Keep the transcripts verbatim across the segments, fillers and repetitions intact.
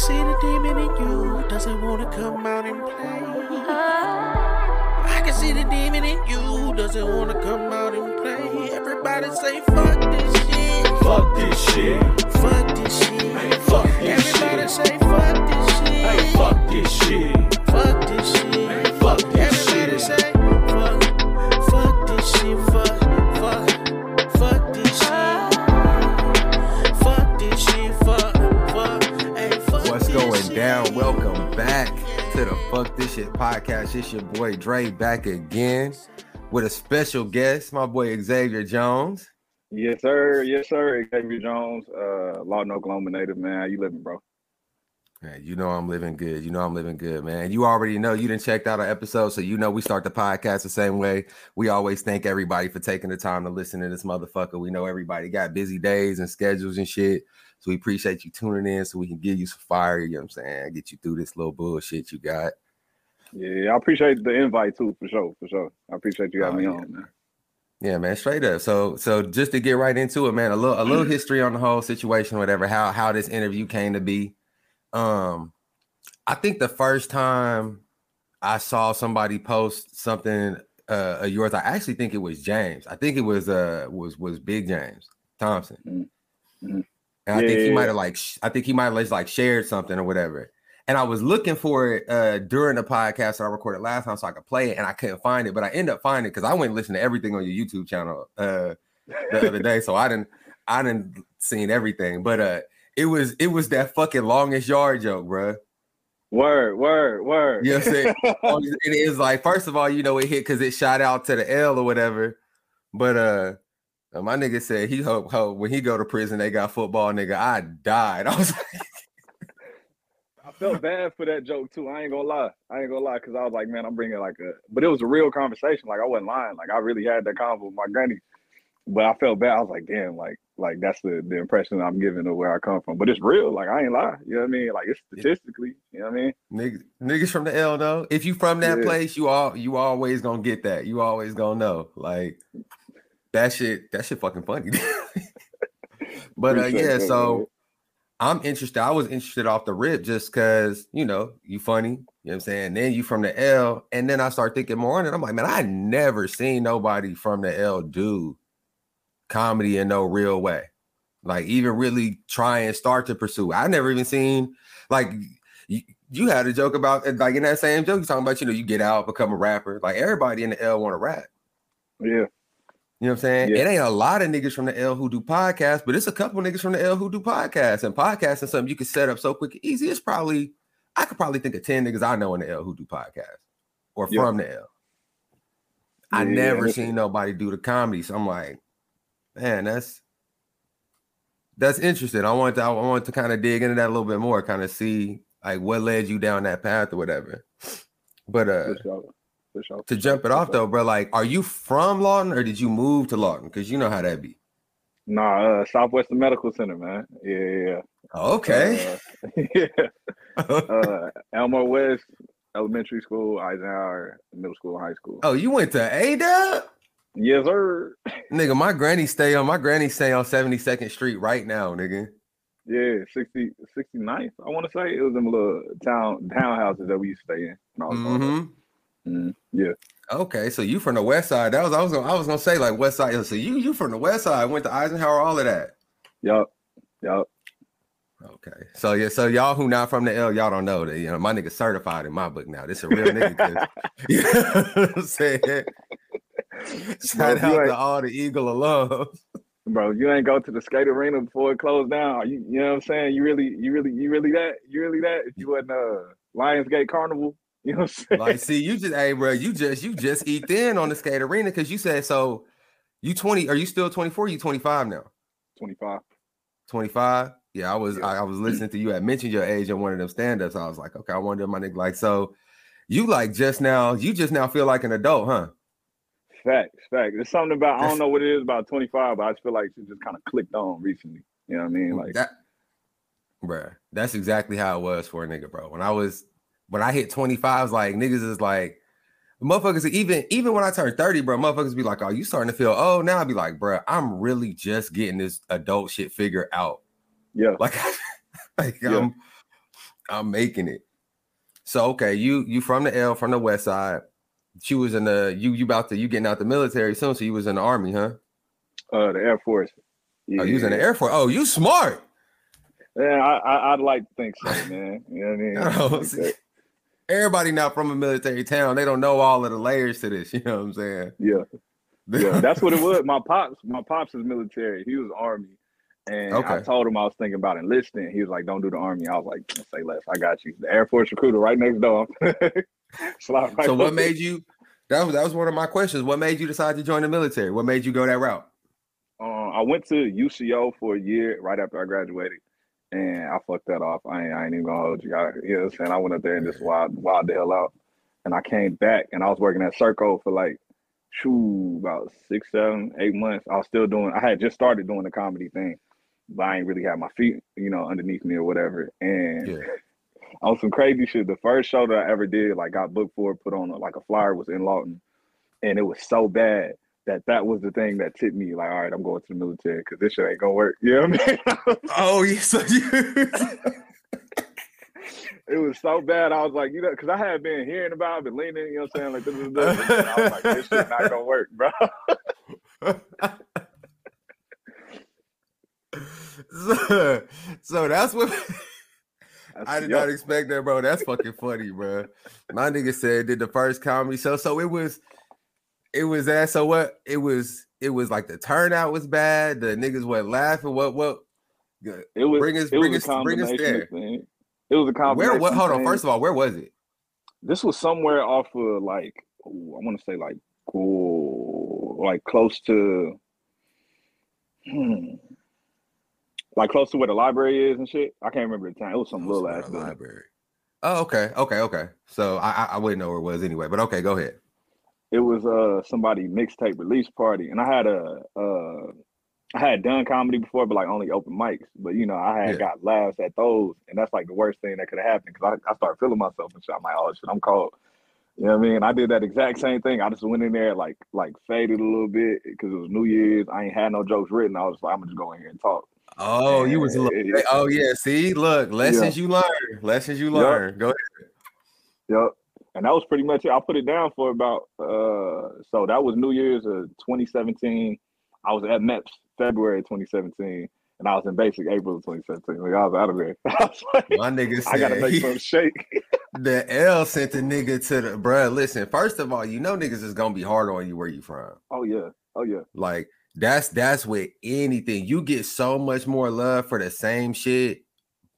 see the demon in you, doesn't want to come out and play. I can see the demon in you, doesn't want to come out and play. Everybody say fuck this shit. Fuck this shit. Fuck this shit. Hey, fuck this Everybody shit. Say fuck this shit. Hey, fuck this shit. Fuck this shit. Hey, fuck this Everybody shit. Say fuck. Fuck this shit. Fuck. Fuck. Fuck this shit. Fuck this shit. Fuck. Fuck. Hey, fuck. What's this going shit. Down? Welcome back to the Fuck This Shit podcast. It's your boy Dre back again with a special guest, my boy Xavier Jones. Yes, sir. Yes, sir. Xavier Jones, uh, Lawton, Oklahoma native, man. How you living, bro? Man, you know I'm living good. You know I'm living good, man. You already know. You done checked out our episode, so you know we start the podcast the same way. We always thank everybody for taking the time to listen to this motherfucker. We know everybody got busy days and schedules and shit, so we appreciate you tuning in so we can give you some fire, you know what I'm saying? Get you through this little bullshit you got. Yeah, I appreciate the invite, too, for sure, for sure. I appreciate you having oh, me yeah. on, man. Yeah, man, straight up. So, so just to get right into it, man, a little, a little history on the whole situation, whatever. How, how this interview came to be. Um, I think the first time I saw somebody post something uh, of yours, I actually think it was James. I think it was uh was was Big James Thompson, and I yeah. think he might have like sh- I think he might have like shared something or whatever. And I was looking for it uh, during the podcast that I recorded last time so I could play it, and I couldn't find it. But I ended up finding it because I went and listened to everything on your YouTube channel uh, the other day. So I didn't, I didn't seen everything. But uh, it was, it was that fucking longest yard joke, bro. Word, word, word. You know what I'm saying? It is like, first of all, you know, it hit because it shot out to the L or whatever. But uh, my nigga said he hope, hope when he go to prison they got football, nigga. I died. I was like. Felt bad for that joke too. I ain't gonna lie. I ain't gonna lie, cause I was like, man, I'm bringing like a. But it was a real conversation. Like I wasn't lying. Like I really had that convo with my granny. But I felt bad. I was like, damn, like, like that's the, the impression I'm giving of where I come from. But it's real. Like I ain't lying. You know what I mean? Like it's statistically. You know what I mean? Niggas, niggas from the L know. If you from that yeah. place, you all you always gonna get that. You always gonna know. Like that shit. That shit fucking funny. But uh, yeah, so. I'm interested. I was interested off the rip just because, you know, you funny. You know what I'm saying? Then you from the L. And then I start thinking more on it. I'm like, man, I never seen nobody from the L do comedy in no real way. Like, even really try and start to pursue. I never even seen, like, you, you had a joke about, like, in that same joke, you're talking about, you know, you get out, become a rapper. Like, everybody in the L want to rap. Yeah. You know what I'm saying? Yeah. It ain't a lot of niggas from the L who do podcasts, but it's a couple of niggas from the L who do podcasts. And podcasts is something you can set up so quick and easy. It's probably, I could probably think of ten niggas I know in the L who do podcasts or yeah. from the L. I yeah. never seen nobody do the comedy. So I'm like, man, that's, that's interesting. I wanted to, I wanted to kind of dig into that a little bit more, kind of see like what led you down that path or whatever. But, uh, For sure. To jump it off though, bro, like, are you from Lawton or did you move to Lawton? Because you know how that be. Nah, uh, Southwestern Medical Center, man. Yeah, yeah, yeah. Okay. Uh, yeah. uh, Elmer West Elementary School, Eisenhower Middle School, and High School. Oh, you went to A D A? Yes, sir. Nigga, my granny stay on my granny stay on seventy-second Street right now, nigga. Yeah, sixty, sixty-ninth. I want to say it was them little town townhouses that we used to stay in. When I was mm-hmm. Mm, yeah. Okay, so you from the West Side? That was I was gonna I was gonna say like West Side. So you you from the West Side? Went to Eisenhower, all of that. Yup, yup. Okay, so yeah, so y'all who not from the L, y'all don't know that. You know, my nigga certified in my book now. This a real nigga. You know what I'm saying? Shout bro, out to all the Eagle alums. Bro, you ain't go to the skate arena before it closed down. You, you know what I'm saying? You really, you really, you really that? You really that? If you wasn't uh, Lionsgate Carnival. You know what I'm saying? Like, see, you just, hey, bro, you just, you just eat thin on the skate arena because you said, so you twenty, are you still twenty-four? You twenty-five now? twenty-five. twenty-five? Yeah, I was, yeah. I, I was listening to you. I mentioned your age in one of them stand-ups. I was like, okay, I wonder if my nigga, like, so you like just now, you just now feel like an adult, huh? Facts, facts. There's something about, I don't know what it is about twenty-five, but I just feel like you just kind of clicked on recently. You know what I mean? Like, that, bro, that's exactly how it was for a nigga, bro. When I was, When I hit twenty-five, like niggas is like, motherfuckers, even, even when I turn thirty, bro, motherfuckers be like, oh, you starting to feel old now? I'd be like, bro, I'm really just getting this adult shit figured out. Yeah. Like, like yeah. I'm, I'm making it. So, okay, you you from the L, from the West Side. She was in the, you you about to, you getting out the military soon, so you was in the Army, huh? Uh, the Air Force. Yeah. Oh, you was in the Air Force. Oh, you smart. Yeah, I, I, I'd like to think so, man. You know what I mean? Like everybody not from a military town, they don't know all of the layers to this, you know what I'm saying? Yeah. Yeah, that's what it was. My pops, my pops is military. He was Army. And okay. I told him I was thinking about enlisting. He was like, don't do the Army. I was like, say less. I got you. The Air Force recruiter right next door. So what made you, that was, that was one of my questions. What made you decide to join the military? What made you go that route? Um, I went to U C O for a year right after I graduated. And I fucked that off. I ain't, I ain't even gonna hold you. I, you know what I'm saying? I went up there and just wild, wild the hell out. And I came back and I was working at Circo for like, shoo, about six, seven, eight months. I was still doing, I had just started doing the comedy thing, but I ain't really had my feet, you know, underneath me or whatever. And yeah. on some crazy shit, the first show that I ever did, like got booked for, put on a, like a flyer, was in Lawton. And it was so bad that that was the thing that tipped me. Like, all right, I'm going to the military because this shit ain't going to work. You know what I mean? Oh, yeah. So you... It was so bad. I was like, you know, because I had been hearing about it, been leaning, you know what I'm saying? Like, this is this. And I was like, this shit not going to work, bro. so, so that's what... I did yep. not expect that, bro. That's fucking funny, bro. My nigga said did the first comedy show. So it was, it was that. So what? It was, it was like the turnout was bad. The niggas were laughing. What? What? Good. It was. Bring us, it bring was us, bring us there. Thing. It was a combination. Where? What? Hold on. First of all, where was it? This was somewhere off of like ooh, I want to say like cool, like close to, hmm. like close to where the library is and shit. I can't remember the time. It was some little ass library. Oh, okay, okay, okay. So I, I wouldn't know where it was anyway. But okay, go ahead. It was uh somebody mixtape release party, and I had a uh I had done comedy before, but like only open mics. But you know, I had yeah. got laughs at those, and that's like the worst thing that could have happened because I I started feeling myself and shit. I'm like, oh shit, I'm cold. You know what I mean? I did that exact same thing. I just went in there like like faded a little bit because it was New Year's. I ain't had no jokes written. I was like, I'm just going here and talk. Oh, you was look. Oh yeah, see, look, lessons yeah. you learn, lessons you learn. Yep. Go ahead. Yep. And that was pretty much it. I put it down for about uh so that was New Year's of twenty seventeen. I was at MEPs February twenty seventeen, and I was in basic April of twenty seventeen. Like I was out of there. I was like, my nigga said, I gotta make some shake. The L sent the nigga to the bruh. Listen, first of all, you know niggas is gonna be hard on you where you from. Oh yeah, oh yeah. Like That's that's with anything. You get so much more love for the same shit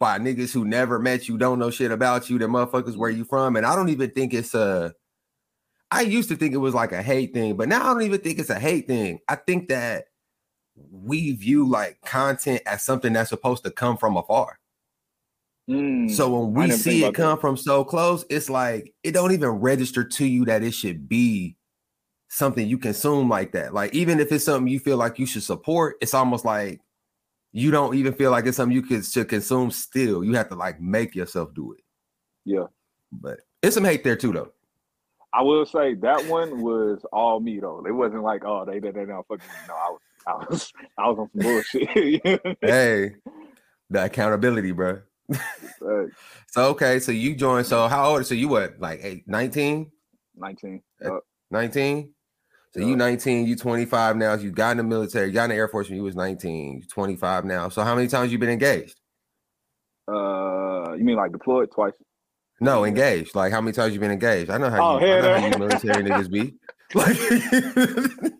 by niggas who never met you, don't know shit about you, the motherfuckers where you from. And I don't even think it's a, I used to think it was like a hate thing, but now I don't even think it's a hate thing. I think that we view like content as something that's supposed to come from afar. Mm, so when we see it come that. From so close, it's like, it don't even register to you that it should be something you consume like that. Like even if it's something you feel like you should support, it's almost like you don't even feel like it's something you could should consume still. You have to like make yourself do it. Yeah. But it's some hate there too though. I will say that one was all me though. It wasn't like, oh, they they, they don't fucking no, I was I was I was on some bullshit. Hey, the accountability, bro. So okay, so you joined. So how old? So you what, like eight, nineteen? nineteen. Uh, nineteen? So you nineteen, you twenty-five now. You got in the military, you got in the Air Force when you was nineteen, you twenty-five now. So how many times you been engaged? Uh, you mean like deployed twice? No, engaged. Like how many times you been engaged? I know how, oh, you, I know how you military niggas be. Like,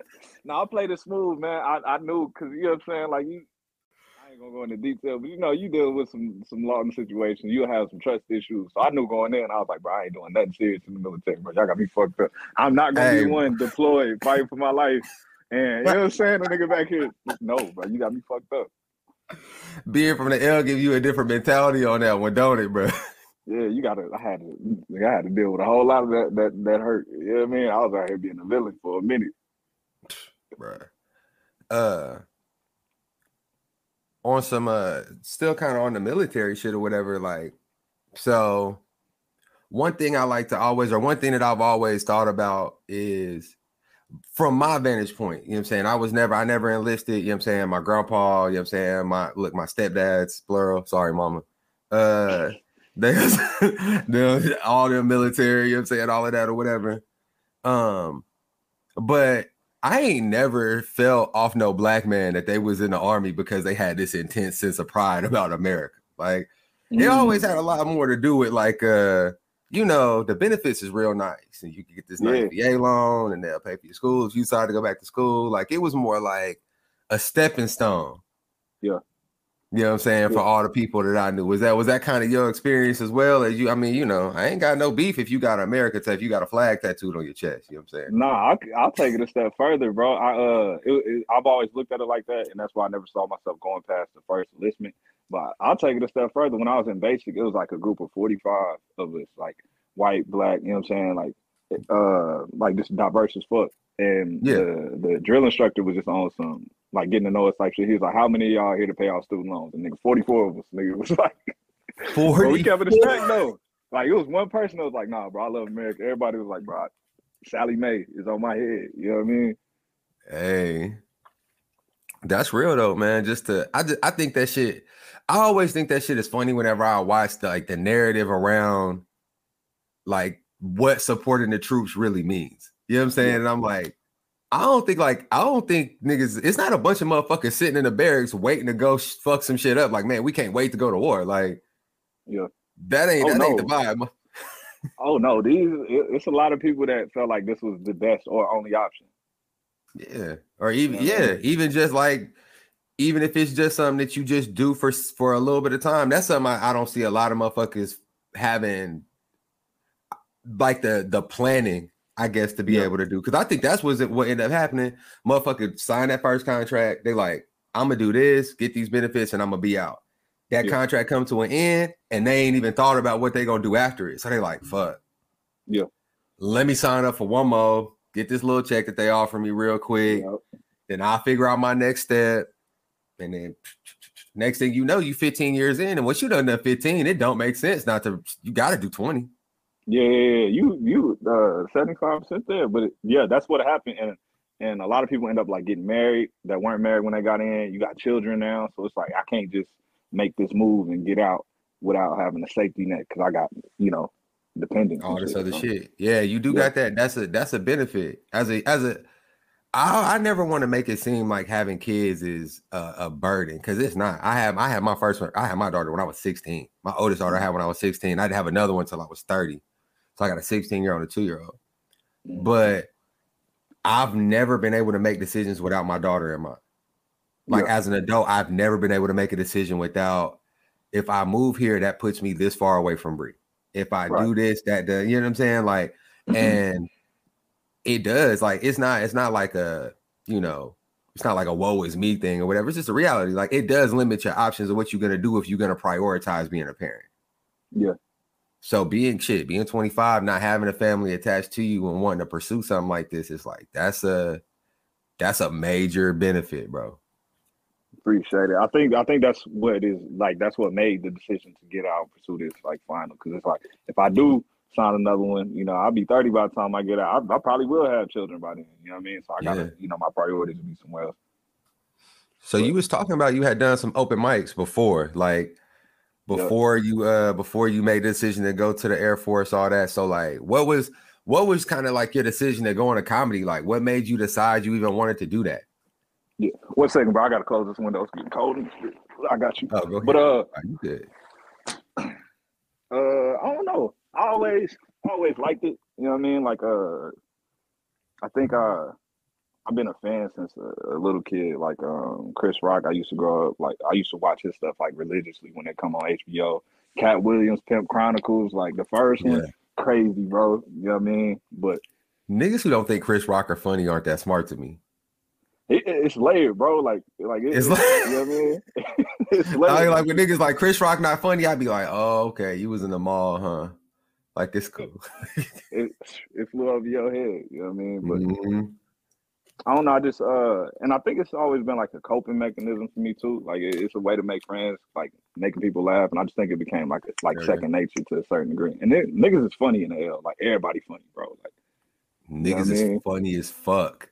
no, I played it smooth, man. I, I knew because you know what I'm saying. Like you, I ain't gonna go into detail, but you know you deal with some some Lawton situation. You'll have some trust issues. So I knew going in, I was like, bro, I ain't doing nothing serious in the military, bro. Y'all got me fucked up. I'm not gonna hey. be one deployed fighting for my life. And you know what I'm saying? The nigga back here, no, bro, you got me fucked up. Being from the L give you a different mentality on that one, don't it, bro? Yeah, you gotta. I had to. I had to deal with a whole lot of that that that hurt. You know what I mean? I was out here being a villain for a minute, bro. Uh. On some, uh, still kind of on the military shit or whatever, like, so one thing I like to always, or one thing that I've always thought about is from my vantage point, you know what I'm saying? I was never, I never enlisted, you know what I'm saying? My grandpa, you know what I'm saying? My, look, my stepdad's plural, sorry, mama. Uh, There's all their military, you know what I'm saying, all of that or whatever. Um, but I ain't never felt off no black man that they was in the army because they had this intense sense of pride about America. Like, they always had a lot more to do with, like, uh, you know, the benefits is real nice. And you can get this nice yeah. V A loan and they'll pay for your school if you decide to go back to school. Like, it was more like a stepping stone. Yeah. You know what I'm saying? Yeah. For all the people that I knew. Was that was that kind of your experience as well? As you, I mean, you know, I ain't got no beef if you got an America tattoo, you got a flag tattooed on your chest. You know what I'm saying? Nah, I, I'll take it a step further, bro. I, uh, it, it, I've always looked at it like that, and that's why I never saw myself going past the first enlistment. But I'll take it a step further. When I was in basic, it was like a group of forty-five of us, like white, black, you know what I'm saying? Like, uh, like just diverse as fuck. And yeah. the, the drill instructor was just on some, like, getting to know us type shit. He was like, how many of y'all here to pay off student loans? And nigga, forty-four of us, nigga, was like, forty-four? Bro, we kept it a stack, though. Like, it was one person that was like, nah, bro, I love America. Everybody was like, bro, Sally Mae is on my head. You know what I mean? Hey. That's real, though, man. Just to, I, just, I think that shit, I always think that shit is funny whenever I watch the, like, the narrative around, like, what supporting the troops really means. You know what I'm saying? And I'm like, I don't think, like, I don't think niggas, it's not a bunch of motherfuckers sitting in the barracks waiting to go sh- fuck some shit up. Like, man, we can't wait to go to war. Like, yeah, that ain't, oh, that no. ain't the vibe. Oh, no, these, it, it's a lot of people that felt like this was the best or only option. Yeah, or even yeah, even just like, even if it's just something that you just do for for a little bit of time, that's something I, I don't see a lot of motherfuckers having, like, the the planning, I guess, to be yeah. able to do. Because I think that's what's, what ended up happening. Motherfucker sign that first contract. They like, I'm gonna do this, get these benefits, and I'm gonna be out. That yeah. contract come to an end, and they ain't even thought about what they gonna do after it. So they like, fuck, yeah, let me sign up for one more. Get this little check that they offer me real quick. Yep. Then I'll figure out my next step. And then next thing you know, you fifteen years in. And once you done done fifteen, it don't make sense not to, you got to do twenty. Yeah, yeah, yeah. You, you, uh, seventy-five percent there. But it, yeah, that's what happened. And, and a lot of people end up, like, getting married that weren't married when they got in. You got children now. So it's like, I can't just make this move and get out without having a safety net because I got, you know, dependent all this shit, other so. shit. Yeah, you do yeah. got that. That's a that's a benefit. As a as a, I I never want to make it seem like having kids is a, a burden because it's not. I have I had my first one. I had my daughter when I was sixteen. My oldest daughter I had when I was sixteen. I didn't have another one until I was thirty. So I got a sixteen year old and a two year old. Mm-hmm. But I've never been able to make decisions without my daughter in mind. Like yeah. as an adult, I've never been able to make a decision without. If I move here, that puts me this far away from Bree. If I right. do this, that, that, you know what I'm saying? Like, mm-hmm. and it does. Like, it's not, it's not like a, you know, it's not like a woe is me thing or whatever. It's just a reality. Like, it does limit your options of what you're going to do if you're going to prioritize being a parent. Yeah. So being shit, being twenty-five, not having a family attached to you and wanting to pursue something like this, it's like, that's a, that's a major benefit, bro. Appreciate it. I think I think that's what it is. Like, that's what made the decision to get out and pursue this, like, final. Because it's like, if I do sign another one, you know, I'll be thirty by the time I get out. I, I probably will have children by then. You know what I mean? So I got to, yeah. you know, my priorities will be somewhere else. So but, you was talking about you had done some open mics before, like, before yeah. you uh before you made the decision to go to the Air Force, all that. So, like, what was what was kind of like your decision to go into comedy? Like, what made you decide you even wanted to do that? Yeah. One second, bro. I gotta close this window. It's getting cold. I got you. Oh, go ahead. But uh, you good? Uh, I don't know. I always, always liked it. You know what I mean? Like uh, I think uh, I've been a fan since a, a little kid. Like um, Chris Rock. I used to grow up. Like I used to watch his stuff like religiously when they come on H B O. Cat Williams, Pimp Chronicles. Like the first yeah. one, crazy, bro. You know what I mean? But niggas who don't think Chris Rock are funny aren't that smart to me. It, it's layered, bro. Like, like it, it's like, you know what I mean? It's layered. I mean, like when niggas like Chris Rock not funny, I'd be like, oh, okay, you was in the mall, huh? Like, it's cool. it, it flew over your head, you know what I mean? But mm-hmm. I don't know. I just uh, and I think it's always been like a coping mechanism for me too. Like it, it's a way to make friends, like making people laugh, and I just think it became like a, like yeah. second nature to a certain degree. And then niggas is funny in the L. Like everybody funny, bro. Like niggas you know is I mean? funny as fuck.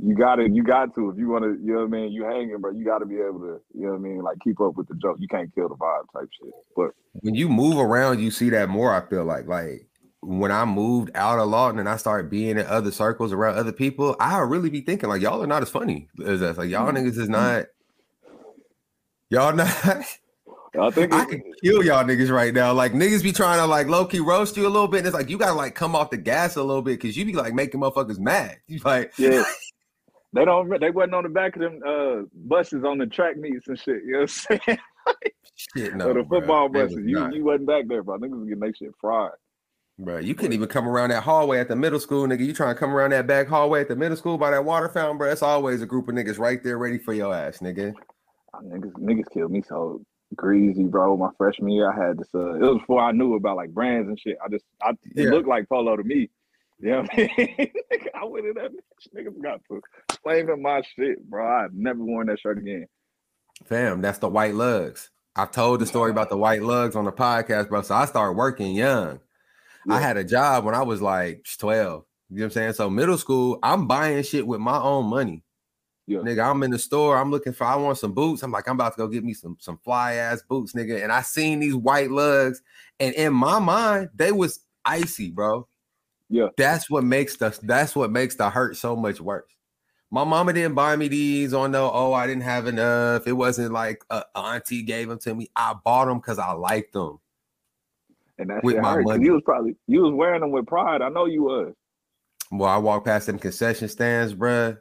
you gotta, you got to, if you want to, you know what I mean, you hanging, bro, you got to be able to, you know what I mean, like keep up with the joke. You can't kill the vibe type shit. But when you move around, you see that more, I feel like. Like when I moved out of Lawton and I started being in other circles around other people, I really be thinking like, y'all are not as funny as us. Like y'all mm-hmm. niggas is not, y'all not. I think I could kill y'all niggas right now. Like niggas be trying to like low-key roast you a little bit. And it's like, you got to like come off the gas a little bit because you be like making motherfuckers mad. You like, yeah. They don't. They wasn't on the back of them uh, buses on the track meets and shit. You know what I'm saying? Shit, no. Or the football bro. buses. You, you wasn't back there, bro. Niggas getting that shit fried. Bro, you couldn't even come around that hallway at the middle school, nigga. You trying to come around that back hallway at the middle school by that water fountain, bro. It's always a group of niggas right there ready for your ass, nigga. Oh, niggas, niggas killed me so greasy, bro. My freshman year, I had this. Uh, it was before I knew about like brands and shit. I just, I, it yeah. looked like polo to me. You know what I mean? I went in that bitch. Niggas got to flaming my shit, bro. I've never worn that shirt again. Fam, that's the white lugs. I've told the story about the white lugs on the podcast, bro. So I started working young. Yeah. I had a job when I was like twelve. You know what I'm saying? So middle school, I'm buying shit with my own money. Yeah. Nigga, I'm in the store. I'm looking for, I want some boots. I'm like, I'm about to go get me some, some fly ass boots, nigga. And I seen these white lugs. And in my mind, they was icy, bro. Yeah, that's what makes the that's what makes the hurt so much worse. My mama didn't buy me these on no, oh, I didn't have enough. It wasn't like a auntie gave them to me. I bought them because I liked them. And that's with my hurt, money. You was probably you was wearing them with pride. I know you was. Well, I walked past them concession stands, bruh.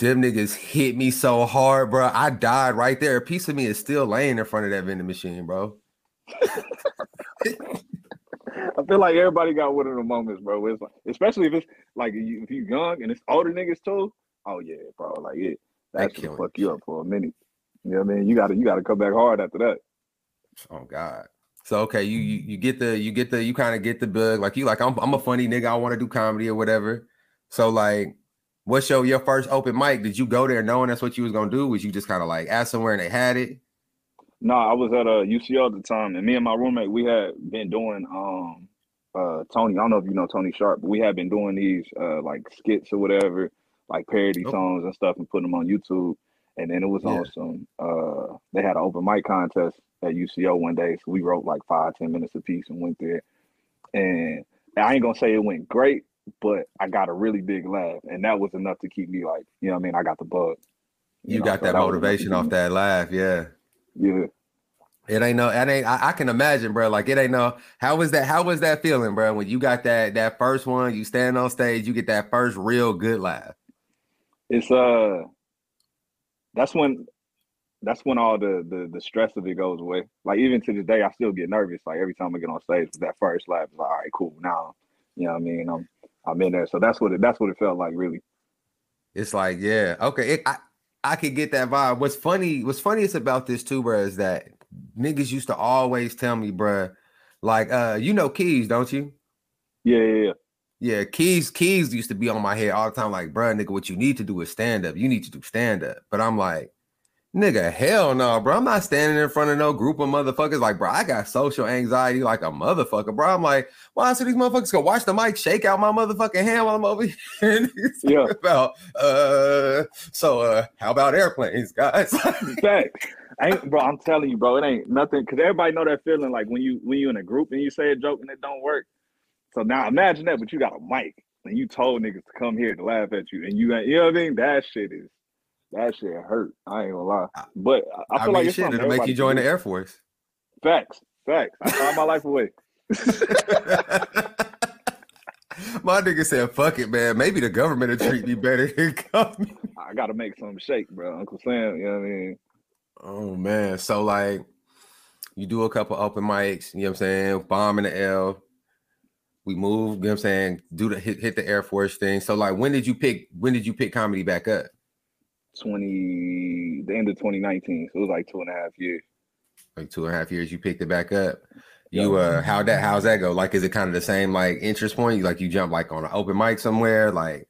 Them niggas hit me so hard, bro. I died right there. A piece of me is still laying in front of that vending machine, bro. I feel like everybody got one of the moments, bro. It's like, especially if it's like if you young and it's older niggas too. Oh yeah, bro. Like yeah, that's gonna fuck you up for a minute. You know what I mean? You gotta you gotta come back hard after that. Oh God. So okay, you you, you get the you get the you kind of get the bug. Like you like I'm I'm a funny nigga. I want to do comedy or whatever. So like, what's your your first open mic? Did you go there knowing that's what you was gonna do? Was you just kind of like asked somewhere and they had it? No, I was at a U C O at the time, and me and my roommate, we had been doing um uh Tony. I don't know if you know Tony Sharp, but we had been doing these uh like skits or whatever, like parody oh. songs and stuff, and putting them on YouTube. And then it was yeah. on some uh they had an open mic contest at U C O one day, so we wrote like five ten minutes a piece and went there. And I ain't gonna say it went great, but I got a really big laugh, and that was enough to keep me like, you know what I mean? I got the bug. You, you know, got so that, that motivation off that laugh, yeah. Yeah, it ain't no, it ain't. I, I can imagine, bro. Like it ain't no. How was that? How was that feeling, bro? When you got that that first one, you stand on stage, you get that first real good laugh. It's uh, that's when, that's when all the the the stress of it goes away. Like even to this day, I still get nervous. Like every time I get on stage, that first laugh is like, all right, cool. Now, you know what I mean? I'm I'm in there. So that's what it that's what it felt like, really. It's like yeah, okay. It, I, I could get that vibe. What's funny, what's funniest about this too, bro, is that niggas used to always tell me, bro, like, uh, you know Keys, don't you? Yeah, yeah, yeah. Yeah, Keys, Keys used to be on my head all the time, like, bro, nigga, what you need to do is stand up. You need to do stand up. But I'm like, nigga, hell no, bro. I'm not standing in front of no group of motherfuckers. Like, bro, I got social anxiety like a motherfucker, bro. I'm like, why so these motherfuckers go watch the mic, shake out my motherfucking hand while I'm over here? And it's yeah. about, uh, so uh, how about airplanes, guys? Fact. Ain't, bro, I'm telling you, bro, it ain't nothing. Because everybody know that feeling like when you when you in a group and you say a joke and it don't work. So now imagine that, but you got a mic and you told niggas to come here to laugh at you. And you, you know what I mean? That shit is. That shit hurt. I ain't gonna lie. But I feel I mean, like it's shit, it'll make you join the Air Force. Facts. Facts. I tried my life away. My nigga said, fuck it, man. Maybe the government will treat me better. I gotta make something shake, bro. Uncle Sam, you know what I mean? Oh, man. So, like, you do a couple open mics, you know what I'm saying? Bomb in the L. We move, you know what I'm saying? Do the hit, hit the Air Force thing. So, like, when did you pick, when did you pick comedy back up? twenty the end of twenty nineteen, so it was like two and a half years. Like two and a half years, you picked it back up. You uh, how that how's that go? Like, is it kind of the same like interest point? Like you jump like on an open mic somewhere, like.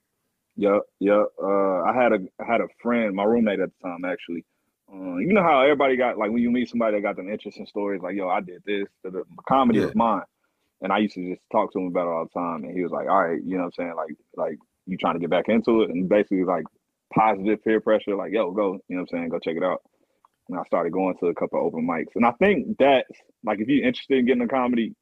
Yep, yep. Uh, I had a I had a friend, my roommate at the time actually. Uh, you know how everybody got like when you meet somebody that got them interesting stories, like yo, I did this. The comedy yeah. was mine, and I used to just talk to him about it all the time, and he was like, all right, you know what I'm saying, like like you trying to get back into it? And basically like positive peer pressure, like, yo, go, you know what I'm saying? Go check it out. And I started going to a couple of open mics. And I think that's like, if you're interested in getting into comedy,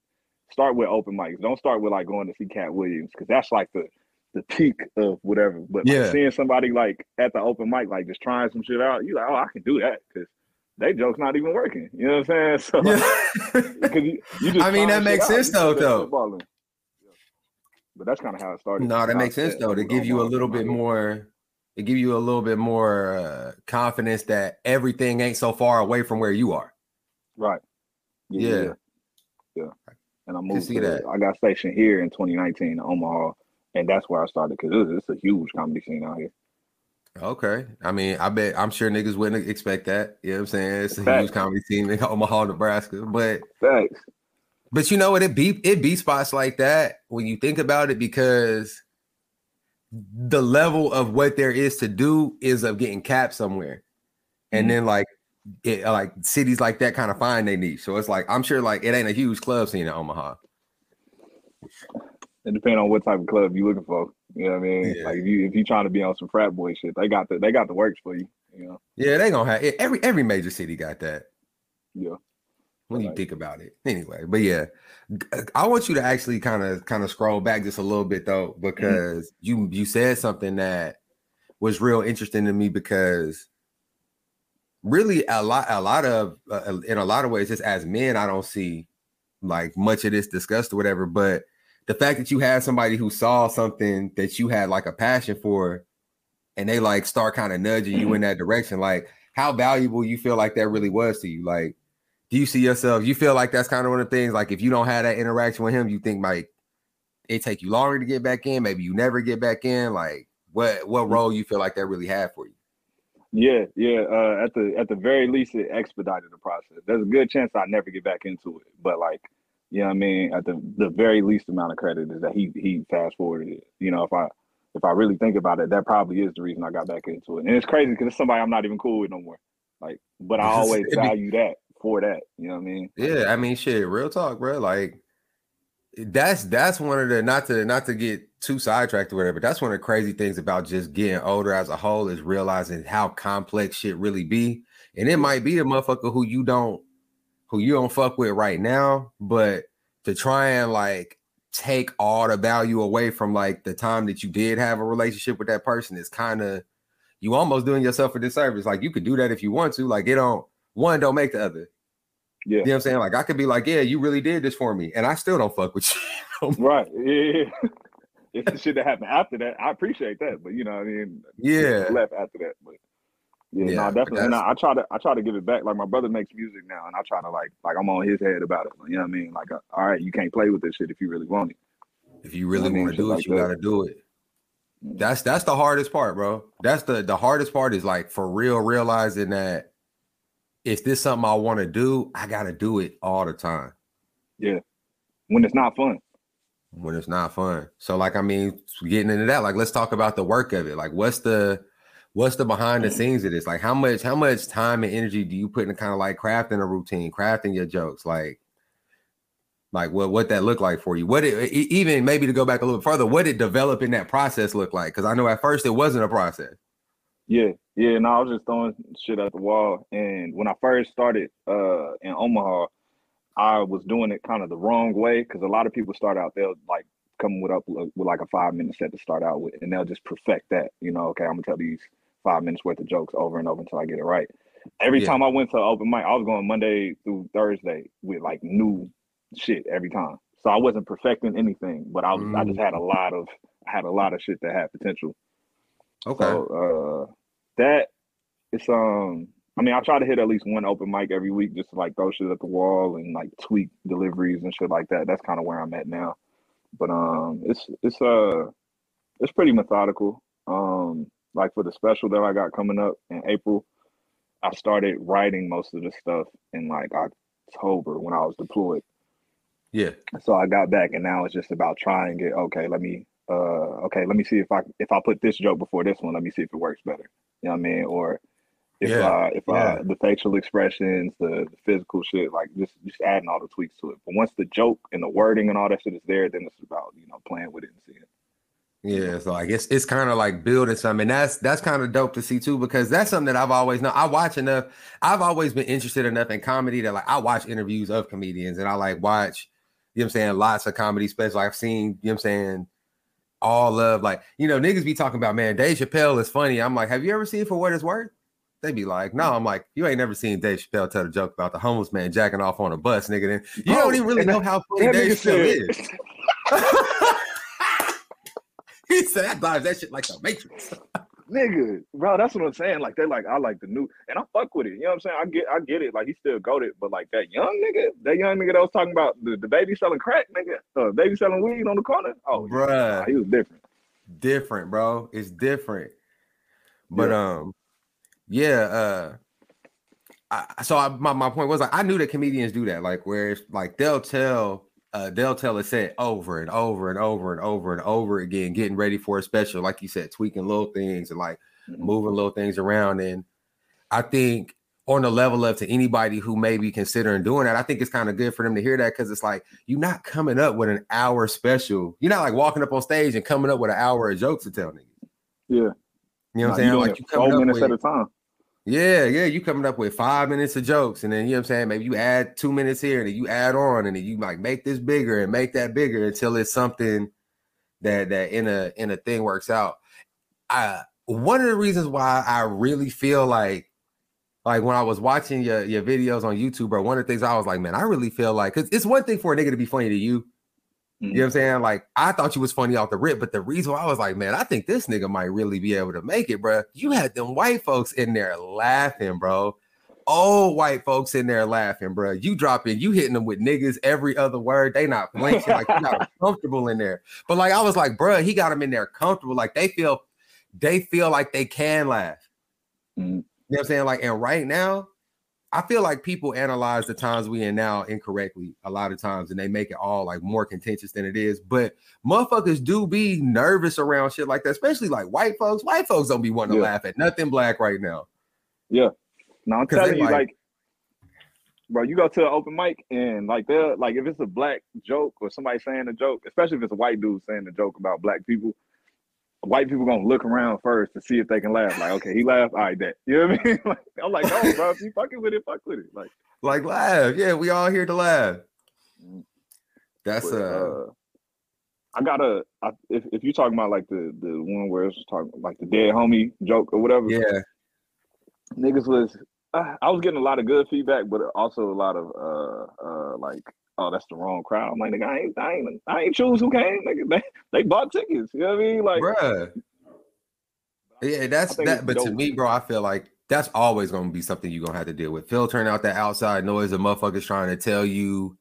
start with open mics. Don't start with like going to see Cat Williams, because that's like the the peak of whatever. But yeah. like, seeing somebody like at the open mic, like just trying some shit out, you like, oh, I can do that, because they joke's not even working. You know what I'm saying? So, yeah. like, you, you just I mean, that makes sense though, though. Yeah. But that's kind of how it started. No, that makes sense though. To give you a little bit more, to give you a little bit more uh, confidence that everything ain't so far away from where you are. Right. Yeah. Yeah. yeah. yeah. And I moved. To, that. I got stationed here in twenty nineteen in Omaha, and that's where I started, because it's a huge comedy scene out here. Okay. I mean, I bet I'm sure niggas wouldn't expect that. You know what I'm saying? It's a Facts. huge comedy scene in Omaha, Nebraska. But Facts. but you know what? It be it be spots like that when you think about it, because the level of what there is to do is of getting capped somewhere. And mm-hmm. then like it like cities like that kind of find they niche. So it's like I'm sure like it ain't a huge club scene in Omaha. It depends on what type of club you looking for. You know what I mean? Yeah. Like if you if you trying to be on some frat boy shit, they got the they got the works for you. You know? Yeah, they gonna have every every major city got that. Yeah. When you like, think about it, anyway. But yeah, I want you to actually kind of kind of scroll back just a little bit though, because mm-hmm. you you said something that was real interesting to me, because really a lot a lot of uh, in a lot of ways, just as men, I don't see like much of this discussed or whatever, but the fact that you had somebody who saw something that you had like a passion for, and they like start kind of nudging you in that direction, like how valuable you feel like that really was to you. Like, do you see yourself, you feel like that's kind of one of the things, like if you don't have that interaction with him, you think like it take you longer to get back in, maybe you never get back in. Like what, what role you feel like that really had for you? Yeah. Yeah. Uh, at the, at the very least, it expedited the process. There's a good chance I never get back into it, but like, you know what I mean? At the, the very least amount of credit is that he he fast forwarded it. You know, if I if I really think about it, that probably is the reason I got back into it. And it's crazy because it's somebody I'm not even cool with no more. Like, but I always value that for that. You know what I mean? Yeah, I mean, shit, real talk, bro. Like, that's that's one of the not to not to get too sidetracked or whatever. That's one of the crazy things about just getting older as a whole, is realizing how complex shit really be. And it might be the motherfucker who you don't. who you don't fuck with right now, but to try and like take all the value away from like the time that you did have a relationship with that person is kind of, you almost doing yourself a disservice. Like you could do that if you want to, like it don't, one don't make the other. Yeah. You know what I'm saying? Like I could be like, yeah, you really did this for me, and I still don't fuck with you. Right. Yeah. If the shit that happened after that, I appreciate that, but you know what I mean? Yeah. Left after that, but. Yeah, yeah, no, definitely. No, I try to I try to give it back. Like my brother makes music now, and I try to like like I'm on his head about it. You know what I mean? Like, all right, you can't play with this shit if you really want it. If you really you know want to do it, like you that. gotta do it. That's that's the hardest part, bro. That's the the hardest part is like for real realizing that if this something I want to do, I gotta do it all the time. Yeah, when it's not fun. When it's not fun. So like I mean, getting into that, like let's talk about the work of it. Like what's the What's the behind the scenes of this? Like how much, how much time and energy do you put in kind of like crafting a routine, crafting your jokes? Like, like what, what that look like for you? What it, even maybe to go back a little bit further, what did developing that process look like? Cause I know at first it wasn't a process. Yeah. Yeah. No, I was just throwing shit at the wall. And when I first started uh, in Omaha, I was doing it kind of the wrong way. Cause a lot of people start out, they'll like come with up with like a five minute set to start out with, and they'll just perfect that, you know, okay, I'm gonna tell these five minutes worth of jokes over and over until I get it right. Every yeah. time I went to open mic, I was going Monday through Thursday with like new shit every time. So I wasn't perfecting anything, but I was mm. I just had a lot of I had a lot of shit that had potential. Okay. So, uh, that it's um I mean I try to hit at least one open mic every week just to like throw shit at the wall and like tweak deliveries and shit like that. That's kind of where I'm at now. But um it's it's uh it's pretty methodical. Um Like for the special that I got coming up in April, I started writing most of the stuff in like October when I was deployed. Yeah. So I got back, and now it's just about trying it. Okay, let me, uh, okay, let me see if I if I put this joke before this one. Let me see if it works better. You know what I mean? Or if yeah. I, if yeah. I, the facial expressions, the, the physical shit, like just just adding all the tweaks to it. But once the joke and the wording and all that shit is there, then it's about you know playing with it and seeing it. Yeah, so I guess it's kind of like building something. And that's that's kind of dope to see too, because that's something that I've always known. I watch enough. I've always been interested enough in comedy that like I watch interviews of comedians, and I like watch, you know what I'm saying, lots of comedy specials. I've seen, you know what I'm saying, all of like, you know, niggas be talking about, man, Dave Chappelle is funny. I'm like, have you ever seen For What It's Worth? They be like, no. I'm like, you ain't never seen Dave Chappelle tell the joke about the homeless man jacking off on a bus, nigga. Then you oh, don't even really know how funny Dave Chappelle is. He said that drives that shit like the Matrix. Nigga, bro, that's what I'm saying. Like, they like, I like the new, and I fuck with it. You know what I'm saying? I get I get it. Like, he still goated, but like that young nigga, that young nigga that was talking about the, the baby selling crack, nigga, uh, baby selling weed on the corner. Oh, bruh. Nah, he was different. Different, bro. It's different. But yeah. um, yeah, uh I so I, my, my point was like I knew that comedians do that, like where it's like they'll tell Uh, they'll tell a set over and over and over and over and over again, getting ready for a special, like you said, tweaking little things and like mm-hmm. moving little things around. And I think on the level of to anybody who may be considering doing that, I think it's kind of good for them to hear that, because it's like, you're not coming up with an hour special. You're not like walking up on stage and coming up with an hour of jokes to tell niggas. Yeah. You know what I'm saying? Like you coming up minutes with, at a time. Yeah, yeah, you coming up with five minutes of jokes, and then, you know what I'm saying, maybe you add two minutes here, and then you add on, and then you like make this bigger and make that bigger until it's something that that in a in a thing works out. I one of the reasons why I really feel like like when I was watching your, your videos on YouTube, or one of the things I was like, man, I really feel like, because it's one thing for a nigga to be funny to you. Mm-hmm. You know what I'm saying? Like, I thought you was funny off the rip, but the reason why I was like, man, I think this nigga might really be able to make it, bro. You had them white folks in there laughing, bro. Old white folks in there laughing, bro. You dropping, you hitting them with niggas every other word. They not blinking, like you not comfortable in there. But like, I was like, bro, he got them in there comfortable. Like they feel, they feel like they can laugh. Mm-hmm. You know what I'm saying? Like, and right now, I feel like people analyze the times we in now incorrectly a lot of times, and they make it all like more contentious than it is. But motherfuckers do be nervous around shit like that, especially like white folks. White folks don't be wanting yeah. to laugh at nothing black right now. Yeah. No, I'm telling you, like, like, bro, you go to an open mic and like they're like, if it's a black joke or somebody saying a joke, especially if it's a white dude saying a joke about black people, white people gonna look around first to see if they can laugh. Like, okay, he laughed, all right, that. You know what I mean? Like, I'm like, no, bro, if you fucking with it, fuck with it. Like, like laugh. Yeah, we all here to laugh. That's but, uh, uh, I gotta. I, if if you talking about like the the one where it's talking like the dead homie joke or whatever. Yeah. Niggas was. Uh, I was getting a lot of good feedback, but also a lot of uh uh like. Oh, that's the wrong crowd. I'm like, nigga, I ain't, I ain't, I ain't choose who came. Nigga, they, they bought tickets. You know what I mean? Like, bruh. Yeah, that's that. But dope. To me, bro, I feel like that's always gonna be something you're gonna have to deal with. Filtering out that outside noise of motherfuckers trying to tell you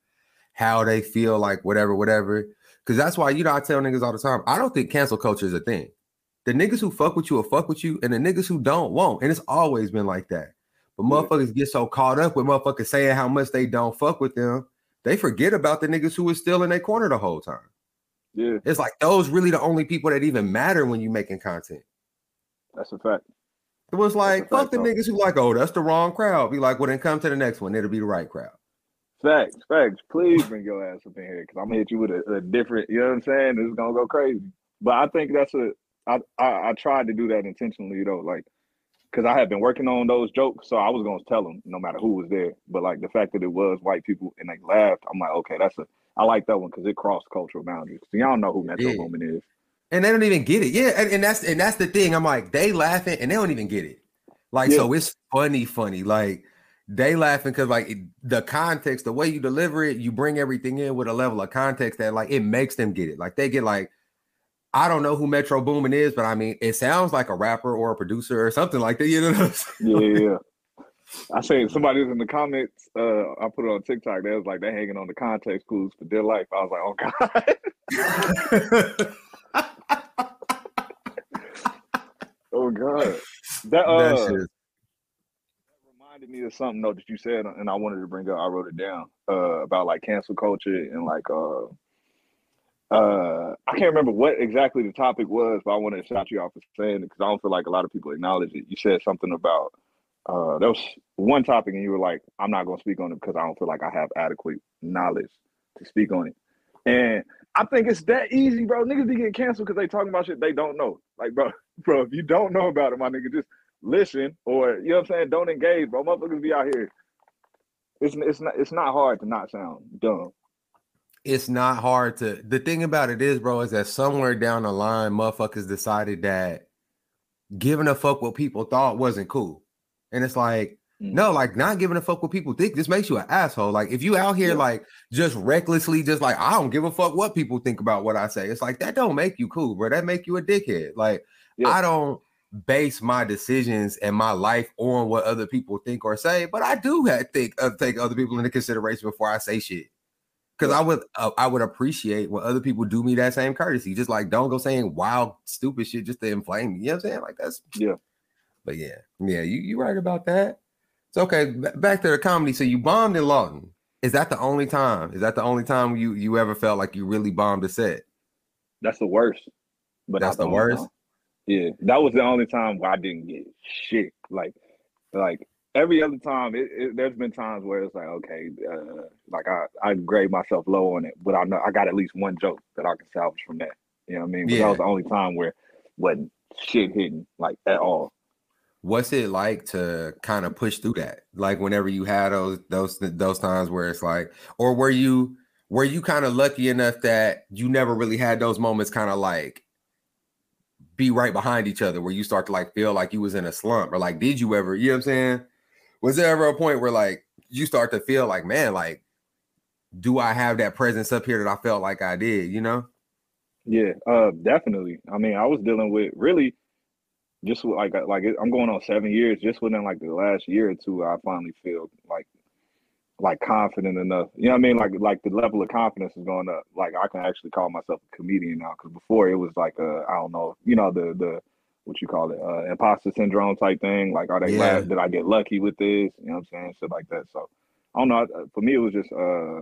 how they feel, like whatever, whatever. Because that's why, you know, I tell niggas all the time, I don't think cancel culture is a thing. The niggas who fuck with you will fuck with you, and the niggas who don't won't. And it's always been like that. But motherfuckers get so caught up with motherfuckers saying how much they don't fuck with them. They forget about the niggas who was still in their corner the whole time. Yeah. It's like those really the only people that even matter when you making content. That's a fact. It was like, fuck the niggas who like, oh, that's the wrong crowd. Be like, well, then come to the next one. It'll be the right crowd. Facts, facts. Please bring your ass up in here, because I'm going to hit you with a, a different, you know what I'm saying? It's going to go crazy. But I think that's a, I, I, I tried to do that intentionally, though, like, because I had been working on those jokes, so I was gonna tell them no matter who was there. But like the fact that it was white people and they laughed, I'm like, okay, that's a. I like that one because it crossed cultural boundaries. So y'all know who Metro Boomin is, and they don't even get it. Yeah, and, and that's and that's the thing. I'm like, they laughing and they don't even get it. Like, yeah. So it's funny, funny. Like they laughing because like it, the context, the way you deliver it, you bring everything in with a level of context that like it makes them get it. Like they get like. I don't know who Metro Boomin is, but I mean, it sounds like a rapper or a producer or something like that. You know what I'm saying? Yeah, yeah. I seen somebody was in the comments. Uh, I put it on TikTok. They was like, they're hanging on the context clues for their life. I was like, oh god. oh god. That, uh, that, shit. that reminded me of something though that you said, and I wanted to bring up. I wrote it down uh, about like cancel culture and like. Uh, Uh, I can't remember what exactly the topic was, but I want to shout you out for saying it because I don't feel like a lot of people acknowledge it. You said something about uh, there was one topic, and you were like, "I'm not going to speak on it because I don't feel like I have adequate knowledge to speak on it." And I think it's that easy, bro. Niggas be getting canceled because they talking about shit they don't know. Like, bro, bro, if you don't know about it, my nigga, just listen, or, you know what I'm saying, don't engage, bro. Motherfuckers be out here. It's, it's, not, it's not hard to not sound dumb. It's not hard to. The thing about it is, bro, is that somewhere down the line, motherfuckers decided that giving a fuck what people thought wasn't cool. And it's like, no, like, not giving a fuck what people think just makes you an asshole. Like, if you out here, yeah. like, just recklessly, just like, I don't give a fuck what people think about what I say. It's like, that don't make you cool, bro. That make you a dickhead. Like, yeah. I don't base my decisions and my life on what other people think or say, but I do have think uh, take other people into consideration before I say shit. Because yeah. I would uh, I would appreciate when other people do me that same courtesy. Just, like, don't go saying wild, stupid shit just to inflame me. You know what I'm saying? Like, that's... Yeah. But, yeah. Yeah, you, you right about that. It's okay. Back to the comedy. So you bombed in Lawton. Is that the only time? Is that the only time you, you ever felt like you really bombed a set? That's the worst. But that's the worst? Yeah. That was the only time where I didn't get shit. Like, like every other time, it, it, there's been times where it's like, okay, uh, like I, I grade myself low on it, but I know I got at least one joke that I can salvage from that. You know what I mean? But yeah. That was the only time where wasn't shit hitting like at all. What's it like to kind of push through that? Like whenever you had those those those times where it's like, or were you were you kind of lucky enough that you never really had those moments kind of like be right behind each other where you start to like feel like you was in a slump? Or like, did you ever, you know what I'm saying? Was there ever a point where like you start to feel like, man, like, do I have that presence up here that I felt like I did, you know? Yeah, uh, definitely. I mean, I was dealing with really just like like I'm going on seven years. Just within like the last year or two, I finally feel like like confident enough. You know what I mean? Like like the level of confidence is going up. Like I can actually call myself a comedian now. Because before it was like a, I don't know, you know the the what you call it, uh, imposter syndrome type thing. Like are they yeah. glad that I get lucky with this? You know what I'm saying? Shit like that. So I don't know. For me, it was just uh,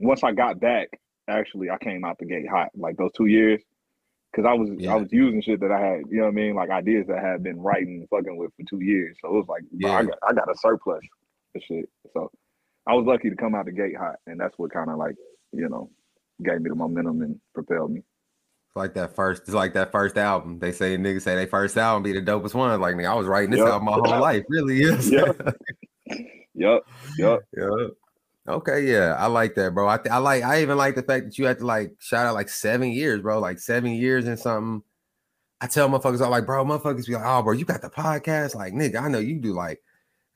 once I got back, actually, I came out the gate hot. Like those two years. Cause I was yeah. I was using shit that I had, you know what I mean, like ideas that I had been writing fucking with for two years. So it was like, yeah. bro, I got I got a surplus of shit. So I was lucky to come out the gate hot, and that's what kind of like, you know, gave me the momentum and propelled me. It's like that first, it's like that first album. They say niggas say they first album be the dopest one. Like nigga, I was writing this yep. album my whole life, really is. Yep. yep, yep, yep. Okay, yeah, I like that, bro. I th- I like I even like the fact that you had to like shout out like seven years, bro. Like seven years and something. I tell motherfuckers, I'm like, bro, motherfuckers be like, oh, bro, you got the podcast, like nigga, I know you do. Like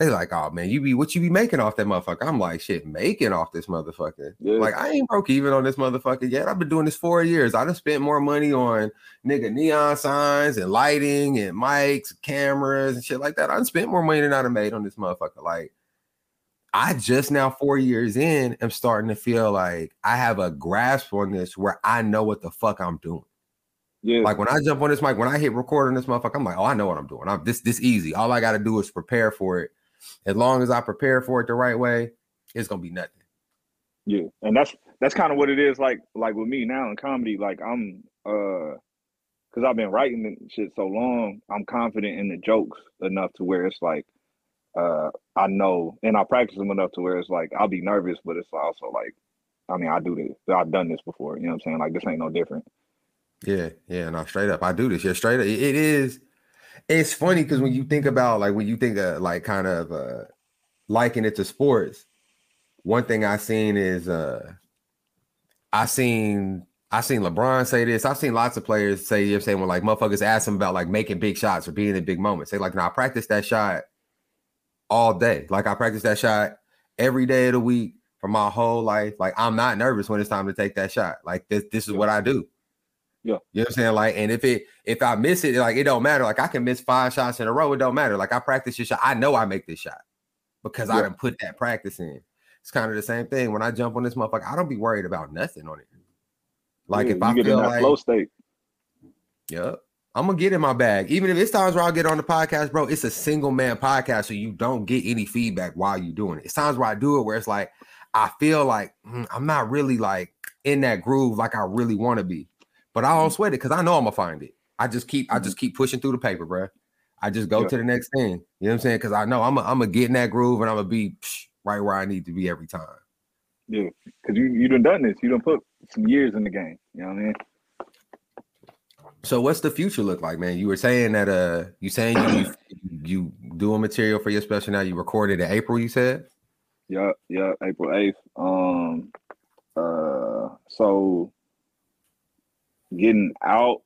they like, oh man, you be what you be making off that motherfucker. I'm like, shit, making off this motherfucker. Yeah. Like I ain't broke even on this motherfucker yet. I've been doing this four years. I done spent more money on nigga neon signs and lighting and mics, cameras and shit like that. I done spent more money than I done made on this motherfucker, like. I just now four years in am starting to feel like I have a grasp on this where I know what the fuck I'm doing. Yeah. Like when I jump on this mic, when I hit record on this motherfucker, I'm like, oh, I know what I'm doing. I'm this this easy. All I got to do is prepare for it. As long as I prepare for it the right way, it's gonna be nothing. Yeah, and that's that's kind of what it is. Like like with me now in comedy, like I'm uh, because I've been writing shit so long, I'm confident in the jokes enough to where it's like. Uh, I know, and I practice them enough to where it's like I'll be nervous, but it's also like, I mean, I do this. I've done this before. You know what I'm saying? Like this ain't no different. Yeah, yeah, no, straight up, I do this. Yeah, straight up, it, it is. It's funny because when you think about like when you think of like kind of uh, liking it to sports, one thing I seen is uh, I seen I seen LeBron say this. I've seen lots of players say, you know, saying when like motherfuckers ask them about like making big shots or being in big moments. They like, no, I practice that shot. All day. Like I practice that shot every day of the week for my whole life. Like I'm not nervous when it's time to take that shot. Like this, this is yeah. what I do. Yeah. You know what I'm saying? Like, and if it, if I miss it, like it don't matter. Like I can miss five shots in a row. It don't matter. Like I practice this shot. I know I make this shot because yeah. I done put that practice in. It's kind of the same thing. When I jump on this motherfucker, I don't be worried about nothing on it. Like yeah, if I get feel in that like flow state. Yep. I'm going to get in my bag. Even if it's times where I'll get on the podcast, bro, it's a single man podcast. So you don't get any feedback while you're doing it. It's times where I do it where it's like, I feel like mm, I'm not really like in that groove. Like I really want to be, but I don't sweat it. Cause I know I'm gonna find it. I just keep, mm-hmm. I just keep pushing through the paper, bro. I just go yeah. to the next thing. You know what I'm saying? Cause I know I'm going to get in that groove and I'm going to be psh, right where I need to be every time. Yeah, because you, you done done this. You done put some years in the game. You know what I mean? So what's the future look like, man? You were saying that uh, you saying you you doing material for your special now. You recorded in April, you said? Yeah, yeah, April eighth. Um, uh, so getting out,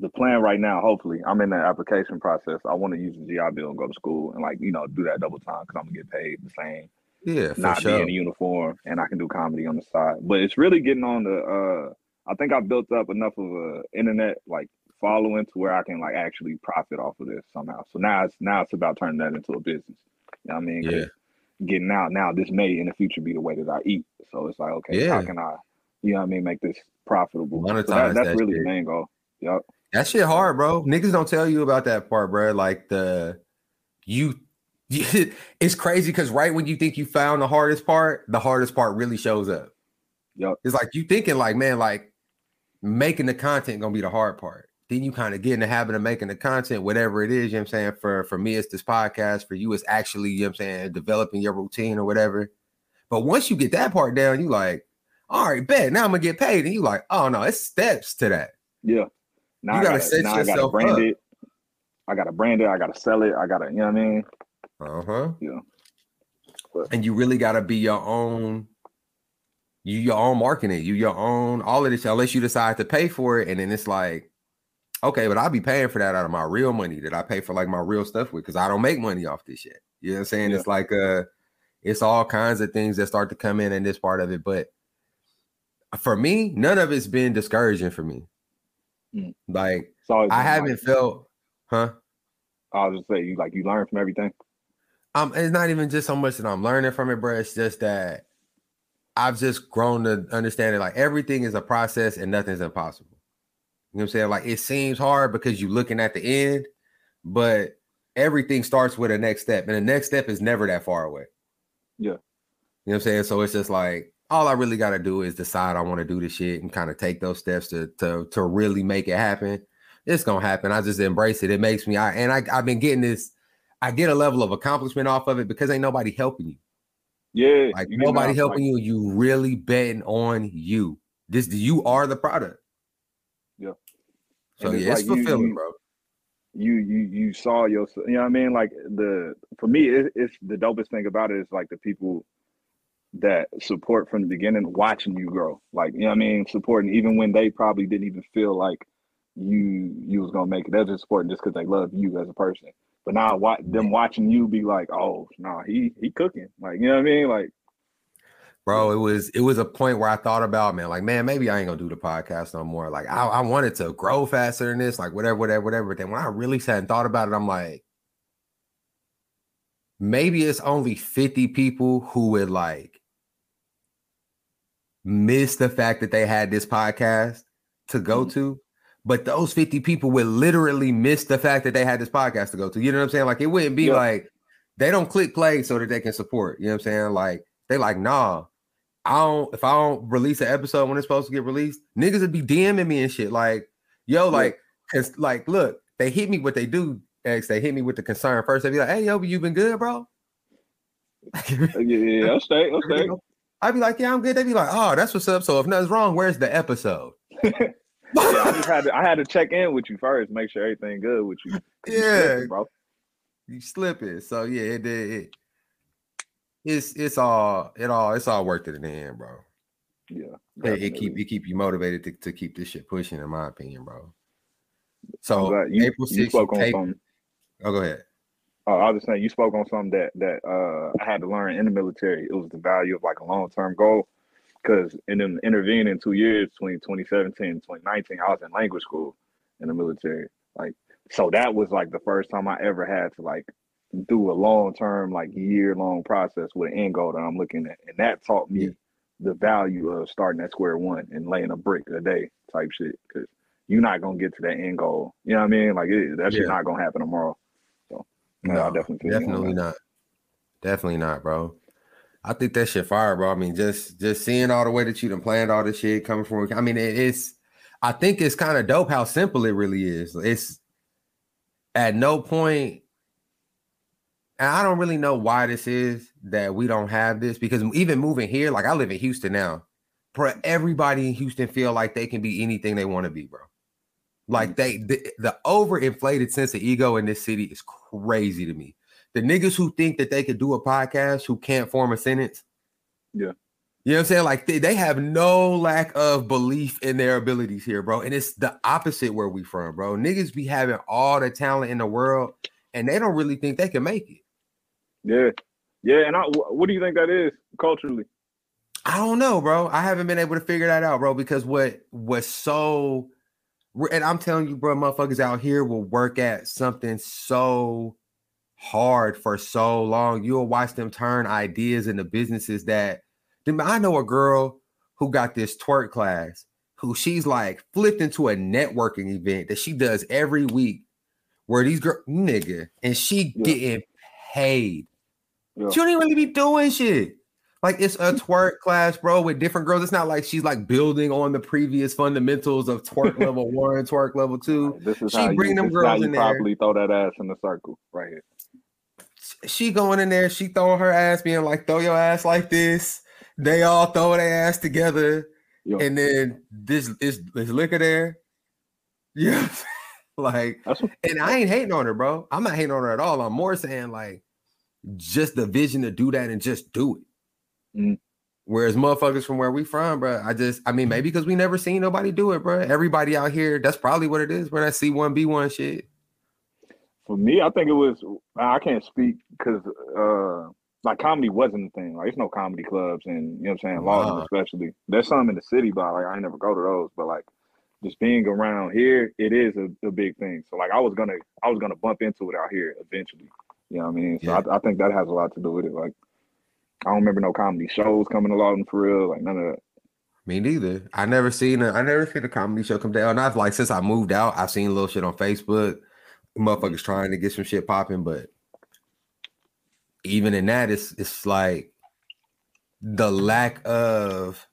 the plan right now, hopefully, I'm in the application process. I want to use the G I Bill and go to school and, like, you know, do that double time because I'm going to get paid the same. Yeah, for not sure. Be in a uniform, and I can do comedy on the side. But it's really getting on the uh, – I think I built up enough of a internet like following to where I can like actually profit off of this somehow. So now it's now it's about turning that into a business. You know what I mean? Yeah. Getting out now, this may in the future be the way that I eat. So it's like, okay, yeah. How can I, you know what I mean, make this profitable? Monetize so that, that's that really shit. The main goal. Yep. That shit hard, bro. Niggas don't tell you about that part, bro. Like the you, you it's crazy because right when you think you found the hardest part, the hardest part really shows up. Yep. It's like you thinking like, man, like making the content gonna be the hard part. Then you kind of get in the habit of making the content, whatever it is, you know what I'm saying? For for me, it's this podcast. For you, it's actually, you know what I'm saying, developing your routine or whatever. But once you get that part down, you like, all right, bet, now I'm gonna get paid. And you like, oh no, it's steps to that. Yeah. Now you gotta, gotta set now yourself I gotta brand up. It. I gotta brand it, I gotta sell it, I gotta, you know what I mean? Uh-huh. Yeah. But, and you really gotta be your own. You your own marketing, you your own, all of this, unless you decide to pay for it. And then it's like, okay, but I'll be paying for that out of my real money that I pay for like my real stuff with because I don't make money off this shit. You know what I'm saying? Yeah. It's like, uh, it's all kinds of things that start to come in in this part of it. But for me, none of it's been discouraging for me. Mm. Like, I haven't felt, huh? I was just saying, you like, you learn from everything. Um, it's not even just so much that I'm learning from it, bro. It's just that I've just grown to understand it. Like everything is a process and nothing's impossible. You know what I'm saying? Like it seems hard because you're looking at the end, but everything starts with a next step and the next step is never that far away. Yeah. You know what I'm saying? So it's just like, all I really got to do is decide I want to do this shit and kind of take those steps to, to, to really make it happen. It's going to happen. I just embrace it. It makes me, I, and I, I've been getting this, I get a level of accomplishment off of it because ain't nobody helping you. Yeah, like nobody helping like, you. You really betting on you. This you are the product. Yeah. So it's, yeah, it's like fulfilling, you, bro. You you you saw yourself. You know what I mean? Like the for me, it, it's the dopest thing about it is like the people that support from the beginning, watching you grow. Like you know what I mean, supporting even when they probably didn't even feel like you you was gonna make it. They're just supporting just because they love you as a person. But now watch them watching you be like, oh no, nah, he he cooking. Like, you know what I mean? Like, bro, it was it was a point where I thought about, man, like, man, maybe I ain't gonna do the podcast no more. Like, I, I wanted to grow faster than this, like whatever, whatever, whatever. But then when I really sat and thought about it, I'm like, maybe it's only fifty people who would like miss the fact that they had this podcast to go to. But those fifty people would literally miss the fact that they had this podcast to go to. You know what I'm saying? Like, it wouldn't be yeah. like, they don't click play so that they can support. You know what I'm saying? Like, they like, nah, I don't, if I don't release an episode when it's supposed to get released, niggas would be DMing me and shit. Like, yo, yeah. like, cause, like, look, they hit me what they do. X, they hit me with the concern first. They be like, hey, yo, you been good, bro? yeah, yeah, I'll stay, I'll stay. I'd be like, yeah, I'm good. They be like, oh, that's what's up. So if nothing's wrong, where's the episode? yeah, I just had to, I had to check in with you first, make sure everything good with you. Yeah, you slipping, bro. You slipping. So yeah, it did. It, it, it's it's all it all it's all worth it in the end, bro. Yeah, it, it keep it keep you motivated to, to keep this shit pushing, in my opinion, bro. So you, April sixth. You spoke on April, something. Oh, go ahead. Oh, I was just saying you spoke on something that that uh, I had to learn in the military. It was the value of like a long term goal. Because in them intervening two years between twenty seventeen and twenty nineteen, I was in language school in the military. Like, so that was like the first time I ever had to like do a long term, like year long process with an end goal that I'm looking at. And that taught me yeah. the value of starting at square one and laying a brick a day type shit. Because you're not going to get to that end goal. You know what I mean? Like, it, that's yeah. not going to happen tomorrow. So, no, no, definitely, definitely not. Definitely not, bro. I think that shit fire, bro. I mean, just just seeing all the way that you done planned all this shit coming from. I mean, it, it's. I think it's kind of dope how simple it really is. It's at no point and I don't really know why this is that we don't have this, because even moving here, like I live in Houston now, bro, everybody in Houston feel like they can be anything they want to be, bro. Like they, the, the overinflated sense of ego in this city is crazy to me. The niggas who think that they could do a podcast who can't form a sentence. Yeah. You know what I'm saying? Like they, they have no lack of belief in their abilities here, bro. And it's the opposite where we from, bro. Niggas be having all the talent in the world and they don't really think they can make it. Yeah. Yeah. And I, what do you think that is culturally? I don't know, bro. I haven't been able to figure that out, bro, because what was so, and I'm telling you, bro, motherfuckers out here will work at something so hard for so long. You'll watch them turn ideas into businesses that, I know a girl who got this twerk class who she's like flipped into a networking event that she does every week where these girls, nigga, and she yeah. getting paid. Yeah. She don't even really be doing shit. Like it's a twerk class, bro, with different girls. It's not like she's like building on the previous fundamentals of twerk level one, twerk level two. This is she how bring you, them this girls how you in probably there. Throw that ass in the circle right here. She going in there, she throwing her ass, being like, throw your ass like this. They all throw their ass together, yo. And then this is liquor there. Yeah, like, what, and I ain't hating on her, bro. I'm not hating on her at all. I'm more saying like, just the vision to do that and just do it. Mm. Whereas motherfuckers from where we from, bro, I just, I mean, maybe because we never seen nobody do it, bro. Everybody out here, that's probably what it is, bro. That C one B one shit. For me, I think it was. I can't speak because. Uh... Like comedy wasn't a thing. Like it's no comedy clubs and you know what I'm saying, Lawton wow. especially. There's some in the city, but like I ain't never go to those. But like just being around here, it is a, a big thing. So like I was gonna I was gonna bump into it out here eventually. You know what I mean? So yeah. I, I think that has a lot to do with it. Like I don't remember no comedy shows coming to Lawton for real, like none of that. Me neither. I never seen a I never seen a comedy show come down. And I've like since I moved out, I've seen little shit on Facebook. Motherfuckers trying to get some shit popping, but even in that, it's it's like the lack of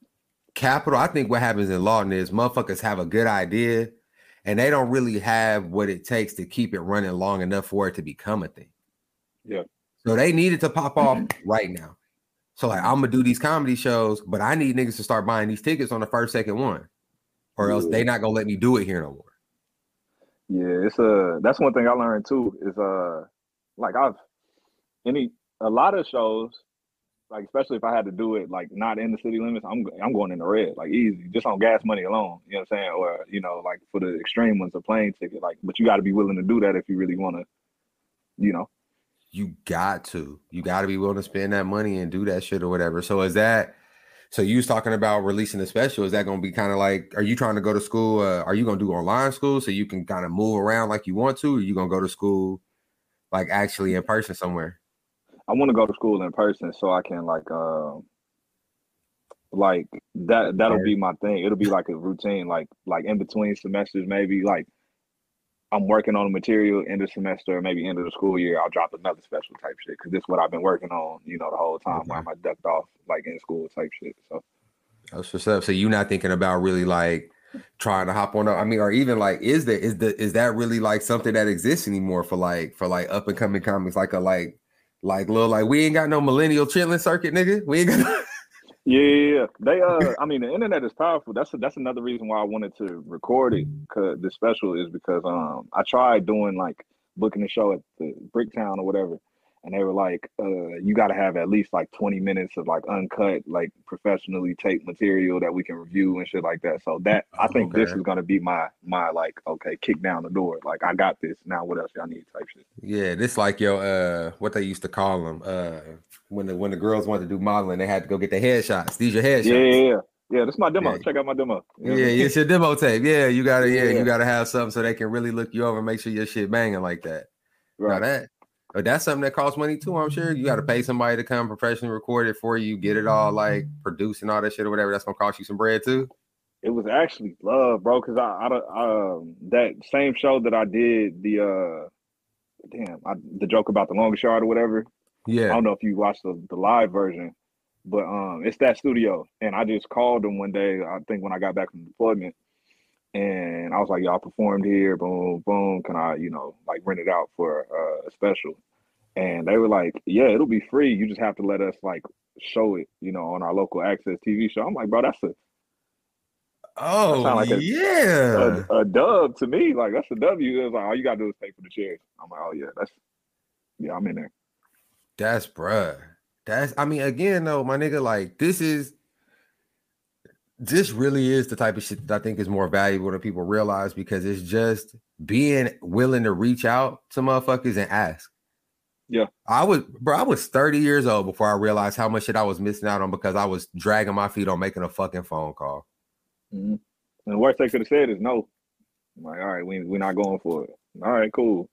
capital. I think what happens in Lawton is motherfuckers have a good idea and they don't really have what it takes to keep it running long enough for it to become a thing. Yeah. So they need it to pop off mm-hmm. right now. So like I'm gonna do these comedy shows, but I need niggas to start buying these tickets on the first, second one, or yeah. else they not gonna let me do it here no more. Yeah, it's a uh, that's one thing I learned too, is uh like I've any a lot of shows, like especially if I had to do it like not in the city limits, I'm I'm going in the red, like easy, just on gas money alone. You know what I'm saying? Or you know, like for the extreme ones, a plane ticket. Like, but you got to be willing to do that if you really want to. You know, you got to you got to be willing to spend that money and do that shit or whatever. So is that? So you was talking about releasing a special. Is that going to be kind of like? Are you trying to go to school? Uh, are you going to do online school so you can kind of move around like you want to? Or are you going to go to school, like actually in person somewhere? I want to go to school in person so I can like, uh, like that, that'll be my thing. It'll be like a routine, like, like in between semesters, maybe like I'm working on a material end of semester, maybe end of the school year, I'll drop another special type shit. Cause this is what I've been working on, you know, the whole time mm-hmm. while I'm ducked off like in school type shit. So that's what's up. So you're not thinking about really like trying to hop on up. I mean, or even like, is there, is the, is that really like something that exists anymore for like, for like up and coming comics, like a, like, Like little, like we ain't got no millennial chilling circuit, nigga. We ain't got. No- yeah, yeah, yeah, they. Uh, I mean, the internet is powerful. That's a, that's another reason why I wanted to record it. Cause the special is because um I tried doing like booking a show at the Bricktown or whatever, and they were like, uh, you got to have at least like twenty minutes of like uncut, like professionally taped material that we can review and shit like that. So that I think okay. this is gonna be my my like okay, kick down the door. Like I got this. Now what else y'all need? Type shit. Yeah, this like your uh, what they used to call them uh, when the when the girls wanted to do modeling, they had to go get their headshots. These your headshots. Yeah, yeah, yeah. Yeah, this is my demo. Yeah. Check out my demo. You know yeah, I mean? It's your demo tape. Yeah, you gotta yeah, yeah, you gotta have something so they can really look you over and make sure your shit banging like that. Right. Now that. But that's something that costs money too, I'm sure. You got to pay somebody to come professionally record it for you, get it all like produced and all that shit or whatever. That's gonna cost you some bread too. It was actually love, bro, because I, I, I that same show that I did the uh, damn, I, the joke about the longest yard or whatever. Yeah, I don't know if you watched the, the live version, but um, it's that studio, and I just called them one day. I think when I got back from deployment. And I was like, y'all performed here, boom, boom. Can I, you know, like rent it out for uh, a special? And they were like, yeah, it'll be free. You just have to let us like show it, you know, on our local access T V show. I'm like, bro, that's a oh that like a, yeah, a, a dub to me. Like that's a W. It was like all you gotta do is pay for the chairs. I'm like, oh yeah, that's yeah, I'm in there. That's bruh. That's I mean, again though, my nigga, like this is this really is the type of shit that I think is more valuable than people realize because it's just being willing to reach out to motherfuckers and ask. Yeah, I was, bro. I was thirty years old before I realized how much shit I was missing out on because I was dragging my feet on making a fucking phone call. Mm-hmm. And the worst they could have said is no. I'm like, all right, we we're not going for it. All right, cool.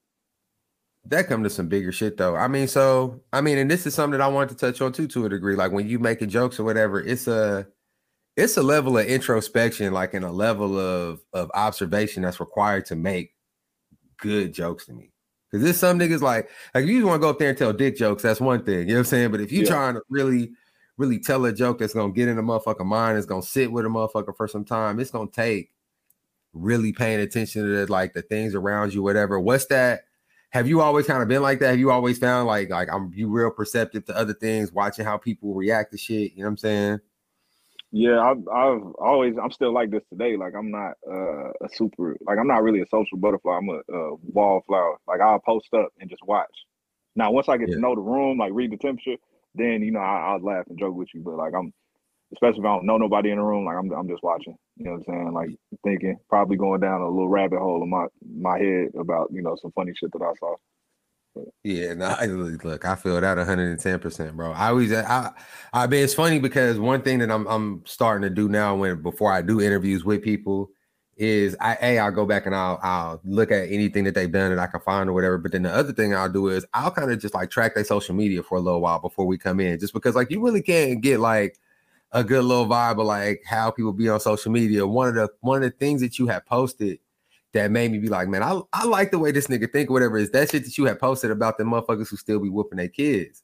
That come to some bigger shit though. I mean, so I mean, and this is something that I wanted to touch on too, to a degree. Like when you making jokes or whatever, it's a, it's a level of introspection, like in a level of of observation that's required to make good jokes to me. Because there's some niggas like, like if you just want to go up there and tell dick jokes, that's one thing. You know what I'm saying? But if you're yeah. trying to really, really tell a joke that's going to get in the motherfucker mind, it's going to sit with a motherfucker for some time, it's going to take really paying attention to the, like the things around you, whatever. What's that? Have you always kind of been like that? Have you always found like, like I'm you real perceptive to other things, watching how people react to shit? You know what I'm saying? Yeah, I've, I've always, I'm still like this today. Like I'm not uh, a super, like I'm not really a social butterfly. I'm a, a wallflower. Like I'll post up and just watch. Now, once I get yeah. to know the room, like read the temperature, then, you know, I, I'll laugh and joke with you. But like I'm, especially if I don't know nobody in the room, like I'm I'm just watching, you know what I'm saying? Like thinking, probably going down a little rabbit hole in my, my head about, you know, some funny shit that I saw. Yeah, no, I, look, I feel that one hundred ten percent, bro. I always, I, I mean, it's funny because one thing that I'm, I'm starting to do now when before I do interviews with people is I, a, I'll go back and I'll, I'll look at anything that they've done that I can find or whatever. But then the other thing I'll do is I'll kind of just like track their social media for a little while before we come in, just because like you really can't get like a good little vibe of like how people be on social media. One of the one of the things that you have posted that made me be like, man, I, I like the way this nigga think or whatever is that shit that you had posted about the motherfuckers who still be whooping their kids.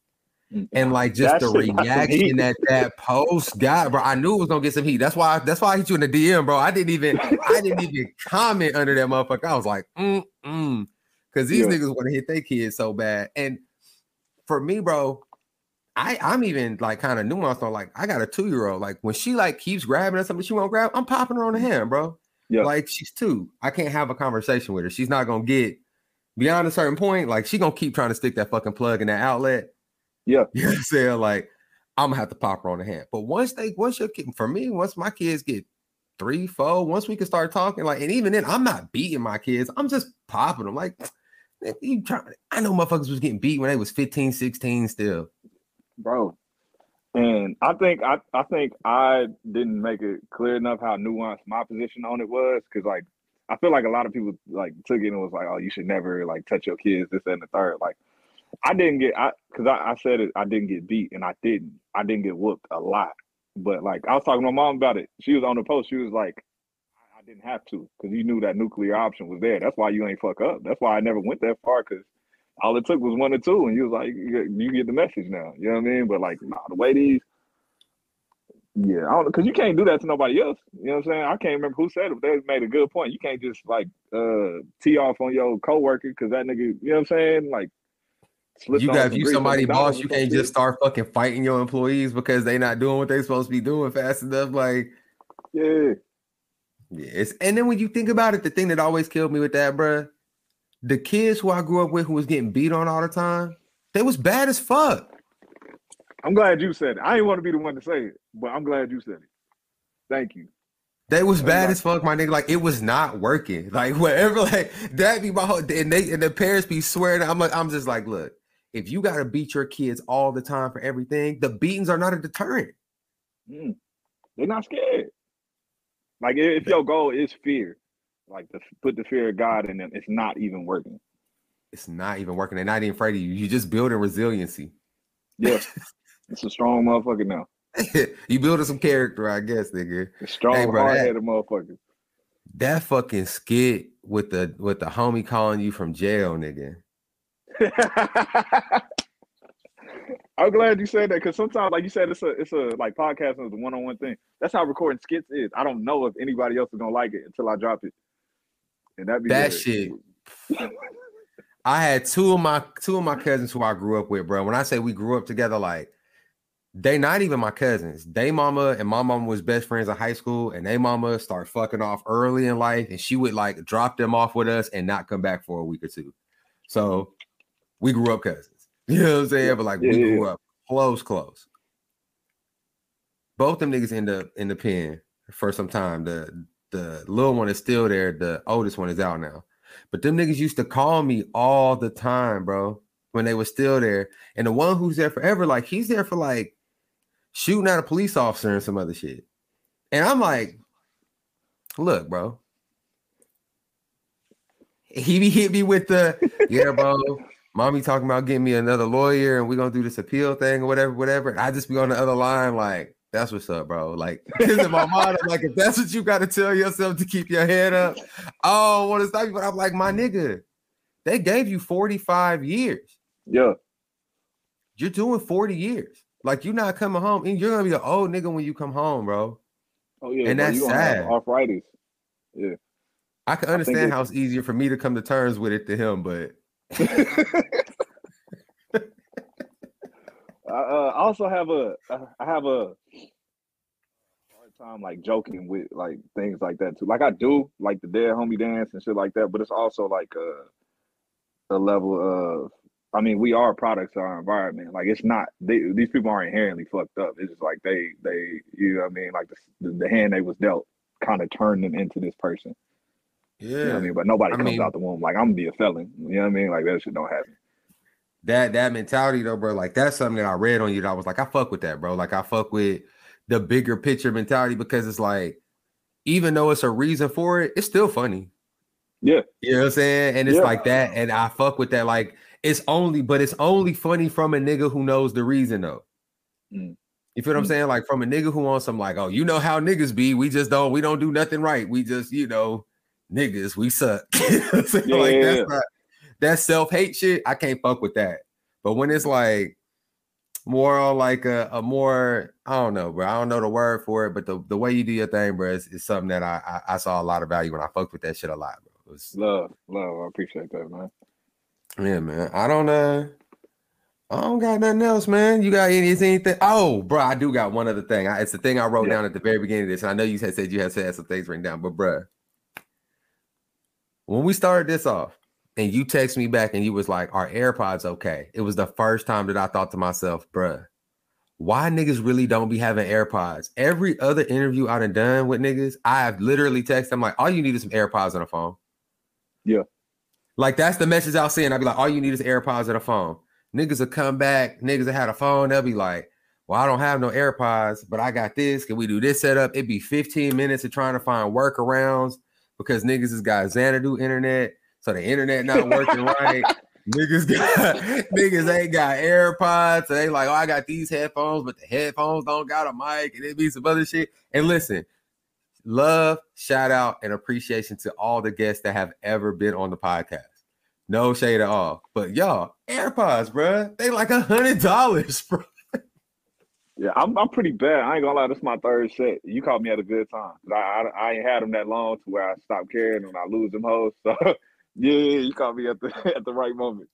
And like just that the reaction that that post got, bro, I knew it was gonna get some heat. That's why that's why I hit you in the D M, bro. I didn't even I didn't even comment under that motherfucker. I was like, mm mm, because these yeah. niggas want to hit their kids so bad. And for me, bro, I, I'm even like kind of nuanced on like I got a two-year-old. Like when she like keeps grabbing at something she won't grab, I'm popping her on the hand, bro. Yeah. Like she's two. I can't have a conversation with her. She's not gonna get beyond a certain point. Like she's gonna keep trying to stick that fucking plug in that outlet. Yeah, you know what I'm saying? Like I'm gonna have to pop her on the hand. But once they, once your kid, for me, once my kids get three, four, once we can start talking, like, and even then, I'm not beating my kids. I'm just popping them. Like you trying? I know motherfuckers was getting beat when they was fifteen, sixteen still, bro. And I think I, I think I didn't make it clear enough how nuanced my position on it was, because like I feel like a lot of people like took it and was like, oh, you should never like touch your kids, this and the third. Like I didn't get I because I, I said it, I didn't get beat and I didn't I didn't get whooped a lot. But like I was talking to my mom about it. She was on the post. She was like, I, I didn't have to, because you knew that nuclear option was there. That's why you ain't fuck up. That's why I never went that far, because all it took was one or two, and you was like, you get the message now. You know what I mean? But like, nah, the way these, yeah, I don't, because you can't do that to nobody else. You know what I'm saying? I can't remember who said it, but they made a good point. You can't just like uh tee off on your coworker because that nigga, you know what I'm saying? Like, you got if you somebody boss, you can't just start fucking fighting your employees because they not doing what they supposed to be doing fast enough. Like, yeah, yes. And then when you think about it, the thing that always killed me with that, bruh, the kids who I grew up with who was getting beat on all the time, they was bad as fuck. I'm glad you said it. I didn't want to be the one to say it, but I'm glad you said it. Thank you. They was bad as fuck, my nigga. Like, it was not working. Like, whatever, like, that be my whole, and they, and the parents be swearing. I'm like, I'm just like, look, if you got to beat your kids all the time for everything, the beatings are not a deterrent. Mm, they're not scared. Like, if your goal is fear, like the, put the fear of God in them. It's not even working. It's not even working. They're not even afraid of you. You just building resiliency. Yeah, it's a strong motherfucker now. You building some character, I guess, nigga. A strong, hey, bro, hard-headed that, motherfucker. That fucking skit with the with the homie calling you from jail, nigga. I'm glad you said that, because sometimes, like you said, it's a it's a like podcasting is a one on one thing. That's how recording skits is. I don't know if anybody else is gonna like it until I drop it. And that be that good. Shit. I had two of my two of my cousins who I grew up with, bro. When I say we grew up together, like, they not even my cousins. They mama and my mama was best friends in high school, and they mama started fucking off early in life, and she would like drop them off with us and not come back for a week or two. So we grew up cousins. You know what I'm saying? But like yeah, we yeah. grew up close, close. Both them niggas end up in the pen for some time. The the little one is still there. The oldest one is out now. But them niggas used to call me all the time, bro, when they were still there. And the one who's there forever, like, he's there for, like, shooting at a police officer and some other shit. And I'm like, look, bro. He be hit me with the, yeah, bro, mommy talking about getting me another lawyer and we're going to do this appeal thing or whatever, whatever. And I just be on the other line like, that's what's up, bro. Like, because in my mind, I'm like, if that's what you got to tell yourself to keep your head up, I don't want to stop you. But I'm like, my nigga, they gave you forty-five years. Yeah. You're doing forty years. Like, you're not coming home. And you're going to be an old nigga when you come home, bro. Oh, yeah. And bro, that's you sad. Arthritis. Yeah. I can understand I how it's easier for me to come to terms with it than him, but. I uh, also have a, I have a hard time like joking with like things like that too. Like I do like the dead homie dance and shit like that, but it's also like a, a level of, I mean, we are products of our environment. Like it's not, they, these people are inherently fucked up. It's just like they, they, you know what I mean? Like the, the hand they was dealt kind of turned them into this person. Yeah. You know what I mean? But nobody I comes mean, out the womb. Like I'm gonna be a felon. You know what I mean? Like that shit don't happen. That that mentality though, bro, like that's something that I read on you that I was like, I fuck with that, bro. Like I fuck with the bigger picture mentality because it's like, even though it's a reason for it, it's still funny. Yeah. You know what I'm saying? And it's yeah. like that. And I fuck with that. Like it's only, but it's only funny from a nigga who knows the reason though. Mm. You feel what I'm saying? Like from a nigga who wants some like, oh, you know how niggas be. We just don't, we don't do nothing right. We just, you know, niggas, we suck. You know what I'm saying? Yeah, like yeah, that's yeah. not. That self-hate shit, I can't fuck with that. But when it's like more on like a, a more, I don't know, bro. I don't know the word for it, but the, the way you do your thing, bro, is, is something that I, I I saw a lot of value when I fucked with that shit a lot, bro. It was, love, love. I appreciate that, man. Yeah, man. I don't uh I don't got nothing else, man. You got any is anything? Oh, bro, I do got one other thing. I, it's the thing I wrote yeah. down at the very beginning of this. And I know you had said you had said some things written down, but bro, when we started this off, and you text me back and you was like, are AirPods okay? It was the first time that I thought to myself, bruh, why niggas really don't be having AirPods? Every other interview I done done with niggas, I have literally texted, I'm like, all you need is some AirPods on a phone. Yeah. Like, that's the message I was saying. I'd be like, all you need is AirPods and a phone. Niggas will come back, niggas that had a phone, they'll be like, well, I don't have no AirPods, but I got this. Can we do this setup? It'd be fifteen minutes of trying to find workarounds because niggas has got Xanadu internet. So the internet not working right. Niggas got niggas ain't got AirPods. So they like, oh, I got these headphones, but the headphones don't got a mic, and it be some other shit. And listen, love, shout out, and appreciation to all the guests that have ever been on the podcast. No shade at all. But y'all, AirPods, bro, they like a hundred dollars, bro. Yeah, I'm I'm pretty bad. I ain't gonna lie, this is my third set. You caught me at a good time. I I, I ain't had them that long to where I stopped caring and I lose them hoes. So. Yeah, you caught me at the at the right moment.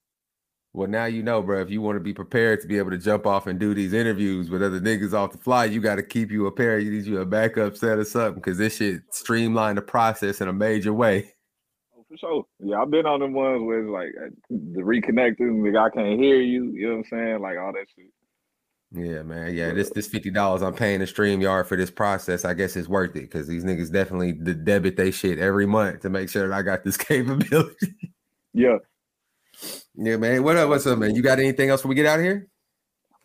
Well, now you know, bro. If you want to be prepared to be able to jump off and do these interviews with other niggas off the fly, you got to keep you a pair. You need you a backup set or something because this shit streamlined the process in a major way. Oh, for sure. Yeah, I've been on them ones where it's like the reconnecting, like I can't hear you. You know what I'm saying? Like all that shit. Yeah, man. Yeah, this this fifty dollars I'm paying to StreamYard for this process, I guess it's worth it because these niggas definitely de- debit they shit every month to make sure that I got this capability. Yeah. Yeah, man. What up? What's up, man? You got anything else when we get out of here?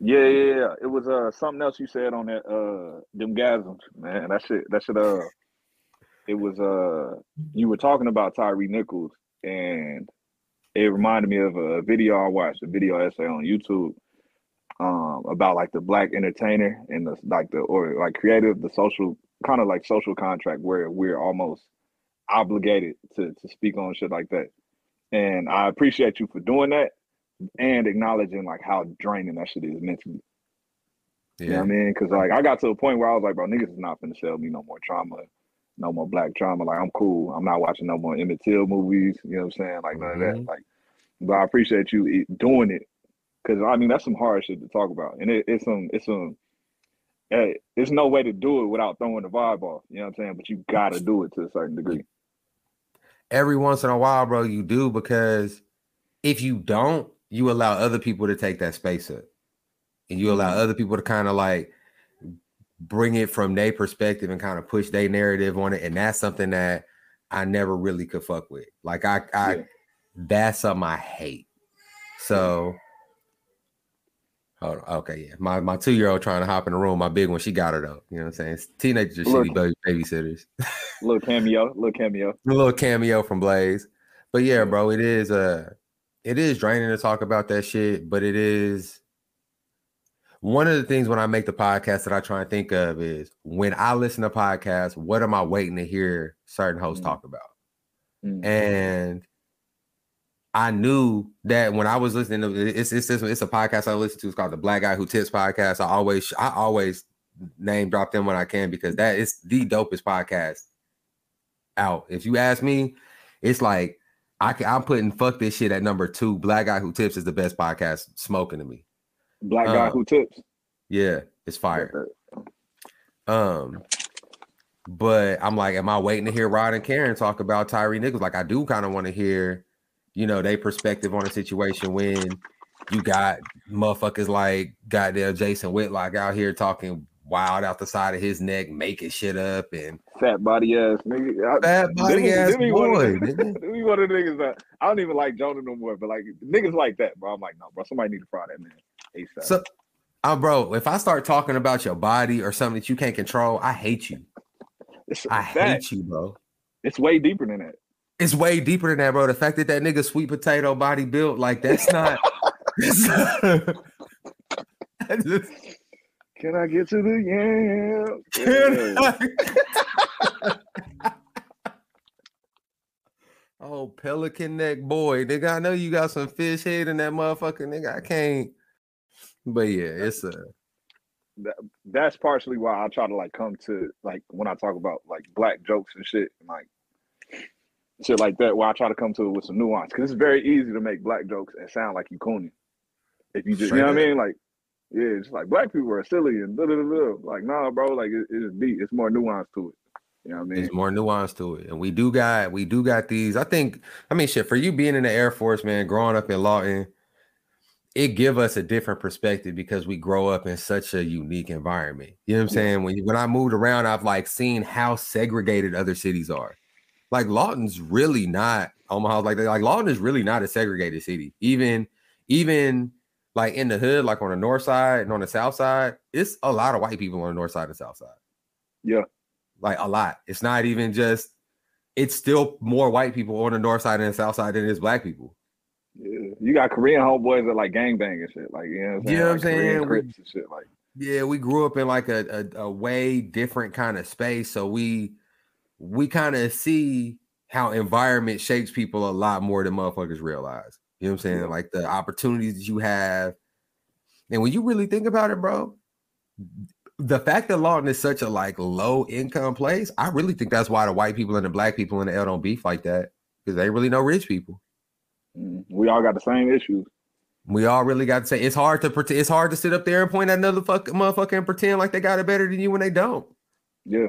Yeah, yeah, yeah. It was uh something else you said on that uh them gasms, man. That shit, that shit uh it was uh you were talking about Tyree Nichols, and it reminded me of a video I watched, a video essay on YouTube. Um, about like the black entertainer and the like the or like creative, the social kind of like social contract where we're almost obligated to to speak on shit like that. And I appreciate you for doing that and acknowledging like how draining that shit is mentally. Yeah. You know what I mean? Because like I got to a point where I was like, bro, niggas is not finna sell me no more trauma, no more black trauma. Like I'm cool. I'm not watching no more Emmett Till movies. You know what I'm saying? Like none mm-hmm. of that. Like But I appreciate you doing it, because I mean that's some hard shit to talk about, and it, it's some it's some hey, there's no way to do it without throwing the vibe off. You know what I'm saying? But you gotta do it to a certain degree. Every once in a while, bro, you do, because if you don't, you allow other people to take that space up, and you allow other people to kind of like bring it from their perspective and kind of push their narrative on it. And that's something that I never really could fuck with. Like I, I yeah. that's something I hate. So hold on. Okay, yeah. My my two-year-old trying to hop in the room. My big one, she got her though. You know what I'm saying? It's teenagers, shitty baby babysitters. Little cameo, little cameo. A little cameo from Blaze. But yeah, bro, it is uh it is draining to talk about that shit, but it is one of the things when I make the podcast that I try and think of is when I listen to podcasts, what am I waiting to hear certain hosts mm-hmm. talk about? Mm-hmm. And I knew that when I was listening to it's it's it's a podcast I listen to. It's called the Black Guy Who Tips podcast. I always I always name drop them when I can, because that is the dopest podcast out. If you ask me, it's like I can, I'm putting fuck this shit at number two. Black Guy Who Tips is the best podcast smoking to me. Black Guy um, Who Tips. Yeah, it's fire. Um, but I'm like, am I waiting to hear Rod and Karen talk about Tyree Nichols? Like, I do kind of want to hear, you know, their perspective on a situation when you got motherfuckers like goddamn Jason Whitlock out here talking wild out the side of his neck, making shit up, and fat body ass nigga. Fat body ass boy. We one of the niggas that I don't even like Jonah no more, but like niggas like that, bro. I'm like, no, bro, somebody need to fry that man. A S A P. So, uh, bro, if I start talking about your body or something that you can't control, I hate you. It's, I that, hate you, bro. It's way deeper than that. It's way deeper than that, bro. The fact that that nigga sweet potato body built, like that's not. it's not I just, can I get to the yam? Can I? Oh, pelican neck boy, nigga. I know you got some fish head in that motherfucker, nigga. I can't. But yeah, it's a. That, that's partially why I try to like come to like when I talk about like black jokes and shit, and like shit like that. Where I try to come to it with some nuance, because it's very easy to make black jokes and sound like you cooning. If you just, straight you know up. What I mean, like yeah, it's like black people are silly and blah, blah, blah. Like nah, bro, like it, it's deep. It's more nuance to it. You know what I mean? There's more nuance to it, and we do got we do got these. I think I mean shit for you being in the Air Force, man. Growing up in Lawton. It give us a different perspective because we grow up in such a unique environment. You know what I'm saying? When you, when I moved around, I've like seen how segregated other cities are. Like Lawton's really not Omaha. Like like Lawton is really not a segregated city. Even even like in the hood, like on the north side and on the south side, it's a lot of white people on the north side and south side. Yeah, like a lot. It's not even just. It's still more white people on the north side and the south side than it is black people. Yeah. You got Korean homeboys that like gangbang and shit, like you know what I'm saying? You know what I'm like saying? Korean Crips and shit, like yeah, we grew up in like a a, a way different kind of space, so we we kind of see how environment shapes people a lot more than motherfuckers realize. You know what I'm saying? Yeah. Like the opportunities that you have, and when you really think about it, bro, the fact that Lawton is such a like low income place, I really think that's why the white people and the black people in the L don't beef like that, because they really know rich people. We all got the same issues. We all really got to say it's hard to pretend. It's hard to sit up there and point at another fuck, motherfucker and pretend like they got it better than you when they don't. Yeah,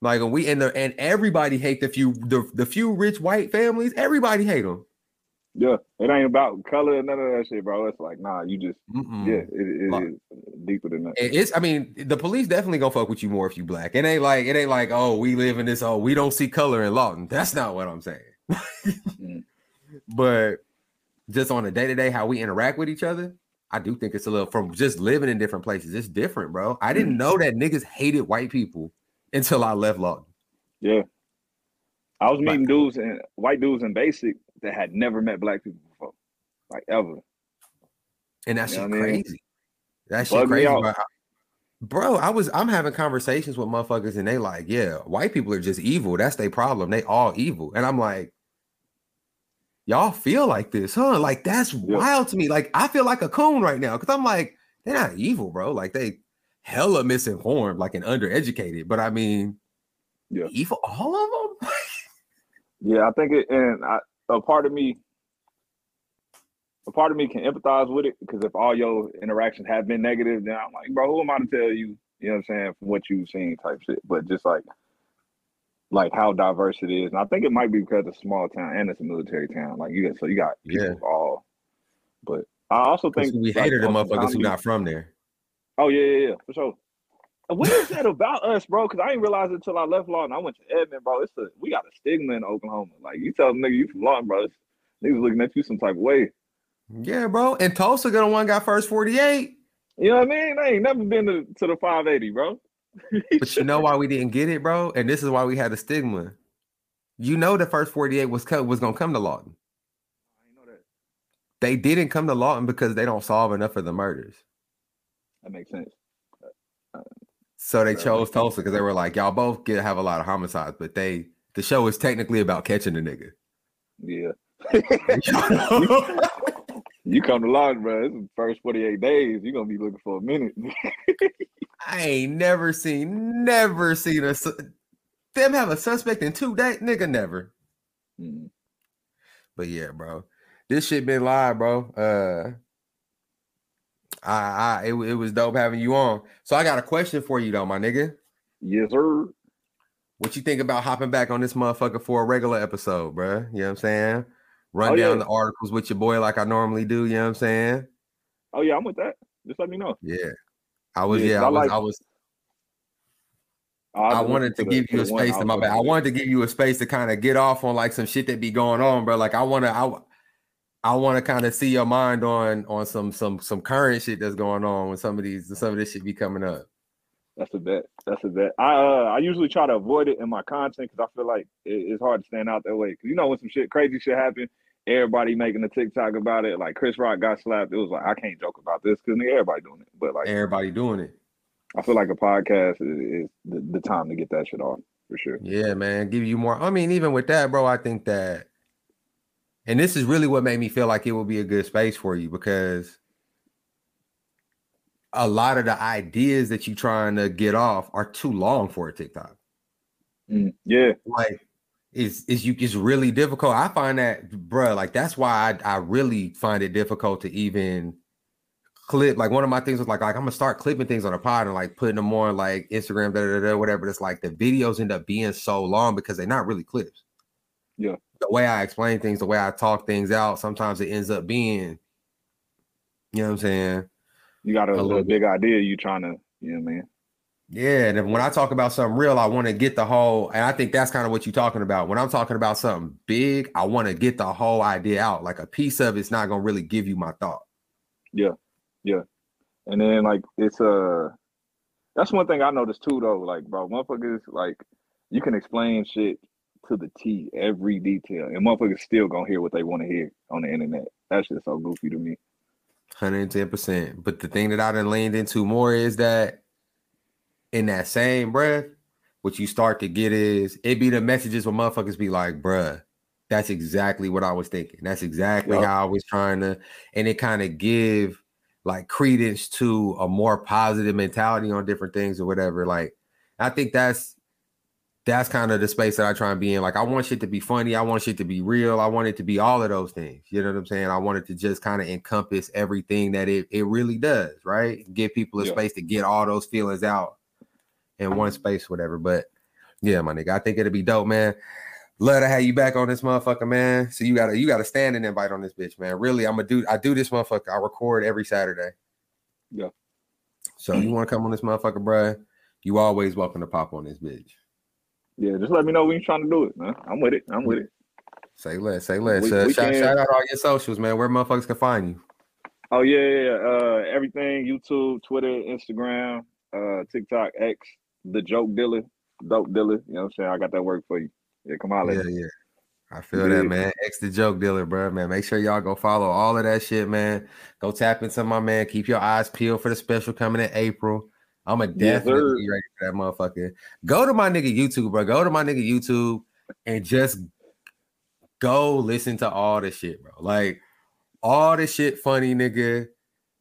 like we and the and everybody hate the few the, the few rich white families. Everybody hate them. Yeah, it ain't about color and none of that shit, bro. It's like nah, you just Mm-mm. yeah, it, it like, is deeper than that. It's I mean the police definitely gonna fuck with you more if you black. It ain't like it ain't like oh we live in this oh we don't see color in Lawton. That's not what I'm saying. mm. But just on a day-to-day how we interact with each other, I do think it's a little from just living in different places. It's different, bro. I didn't know that niggas hated white people until I left Lawton. Yeah. I was meeting like, dudes and white dudes in basic that had never met black people before. Like ever. And that you shit crazy. I mean? That shit Bug crazy. Bro. bro, I was I'm having conversations with motherfuckers and they like, yeah, white people are just evil. That's their problem. They all evil. And I'm like, y'all feel like this, huh? Like that's yeah. wild to me. Like I feel like a coon right now because I'm like, they're not evil, bro. Like they hella misinformed, like and undereducated. But I mean, yeah, evil, all of them. yeah, I think it, and I, a part of me, a part of me can empathize with it, because if all your interactions have been negative, then I'm like, bro, who am I to tell you, you know what I'm saying, from what you've seen type shit. But just like, like how diverse it is. And I think it might be because it's a small town and it's a military town. Like you got, so you got people yeah. all, but I also think we like, hated the motherfuckers who not from there. Oh yeah, yeah, yeah, for sure. What is that about us, bro? Because I didn't realize it until I left Lawton. I went to Edmond, bro. It's a, we got a stigma in Oklahoma. Like you tell them, nigga, you from Lawton, bro. It's, niggas looking at you some type of way. Yeah, bro. And Tulsa got the one got First forty-eight. You know what I mean? I ain't never been to, to the five eighty, bro. But you know why we didn't get it, bro? And this is why we had a stigma. You know the First forty-eight was co- was gonna come to Lawton. I know that. They didn't come to Lawton because they don't solve enough of the murders. That makes sense. Uh, So they chose Tulsa because they were like, y'all both get have a lot of homicides, but they the show is technically about catching the nigga. Yeah. You come to Lawton, bro. It's the first forty-eight days. You're gonna be looking for a minute. I ain't never seen, never seen a su- them have a suspect in two days, nigga. Never. Mm. But yeah, bro. This shit been live, bro. Uh I, I it, it was dope having you on. So I got a question for you though, my nigga. Yes, sir. What you think about hopping back on this motherfucker for a regular episode, bro? You know what I'm saying? Run oh, down yeah. the articles with your boy like I normally do, you know what I'm saying? Oh yeah, I'm with that. Just let me know. Yeah. I was yeah, yeah I, I, was, like, I was I was I wanted to, to give the, you a space to my back. I wanted to give you a space to kind of get off on like some shit that be going on, bro. Like I wanna I I want to kind of see your mind on on some some some current shit that's going on when some of these some of this shit be coming up. That's a bet. That's a bet. I uh, I usually try to avoid it in my content because I feel like it, it's hard to stand out that way. Because you know when some shit crazy shit happen, everybody making a TikTok about it. Like Chris Rock got slapped. It was like I can't joke about this because everybody doing it. But like everybody doing it. I feel like a podcast is, is the, the time to get that shit off for sure. Yeah, man. Give you more. I mean, even with that, bro, I think that. And this is really what made me feel like it would be a good space for you, because a lot of the ideas that you're trying to get off are too long for a TikTok. Mm, yeah. Like, it's, it's, you, it's really difficult. I find that, bro, like, that's why I, I really find it difficult to even clip. Like, one of my things was like, like I'm going to start clipping things on a pod and, like, putting them on, like, Instagram, da da da, whatever. But it's like the videos end up being so long because they're not really clips. Yeah. The way I explain things, the way I talk things out, sometimes it ends up being, you know what I'm saying? You got a, a little, little big idea you trying to, you know what I mean? Yeah, and when I talk about something real, I want to get the whole, and I think that's kind of what you're talking about. When I'm talking about something big, I want to get the whole idea out. Like a piece of it's not going to really give you my thought. Yeah, yeah. And then like, it's a, uh, that's one thing I noticed too though, like bro, motherfuckers, like you can explain shit to the T, every detail, and motherfuckers still gonna hear what they want to hear on the internet. That's just so goofy to me. one hundred ten percent. But the thing that I done leaned into more is that in that same breath, what you start to get is it be the messages where motherfuckers be like, bruh, that's exactly what I was thinking. That's exactly yep. how I was trying to, and it kind of give like credence to a more positive mentality on different things or whatever. Like, I think that's That's kind of the space that I try and be in. Like, I want shit to be funny. I want shit to be real. I want it to be all of those things. You know what I'm saying? I want it to just kind of encompass everything that it, it really does, right? Give people a yeah. space to get all those feelings out in one space, whatever. But yeah, my nigga, I think it'll be dope, man. Love to have you back on this motherfucker, man. So you gotta you gotta stand and invite on this bitch, man. Really, I'm gonna do I do this motherfucker. I record every Saturday. Yeah. So you wanna come on this motherfucker, bruh? You always welcome to pop on this bitch. Yeah, just let me know when you're trying to do it, man. I'm with it. I'm with it. Say less, say less. We, uh, we shout, shout out all your socials, man. Where motherfuckers can find you? Oh, yeah, yeah. Uh, everything, YouTube, Twitter, Instagram, uh, TikTok, X, The Joke Dealer, Dope Dealer. You know what I'm saying? I got that work for you. Yeah, come on. Yeah, later. yeah. I feel yeah. that, man. X The Joke Dealer, bro, man. Make sure y'all go follow all of that shit, man. Go tap into my man. Keep your eyes peeled for the special coming in April. I'm a definitely yes, ready for that motherfucker. Go to my nigga YouTube, bro. Go to my nigga YouTube and just go listen to all this shit, bro. Like all this shit funny, nigga.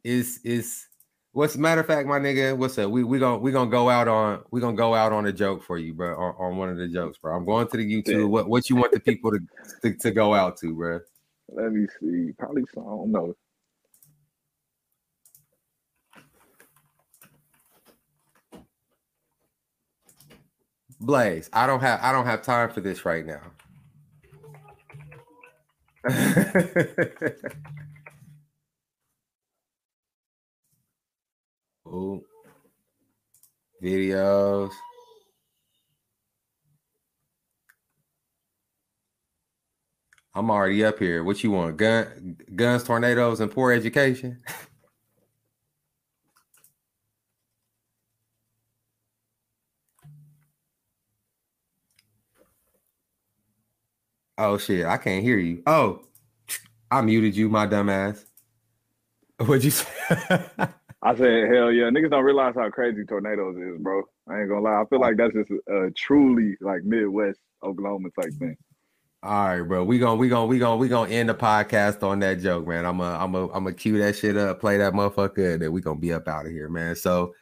Is is what's matter of fact, my nigga? What's up? We we gonna we gonna go out on we gonna go out on a joke for you, bro. On, on one of the jokes, bro. I'm going to the YouTube. Yeah. What what you want the people to, to to go out to, bro? Let me see. Probably, I don't know. Blaze, I don't have I don't have time for this right now. Oh, videos. I'm already up here. What you want? Gun, guns, tornadoes, and poor education? Oh, shit. I can't hear you. Oh, I muted you, my dumb ass. What'd you say? I said, hell yeah. Niggas don't realize how crazy tornadoes is, bro. I ain't gonna lie. I feel like that's just a, a truly like Midwest Oklahoma type thing. All right, bro. We gonna we gonna we gonna we gonna end the podcast on that joke, man. I'm a I'm a I'm gonna cue that shit up, play that motherfucker, and then we gonna be up out of here, man. So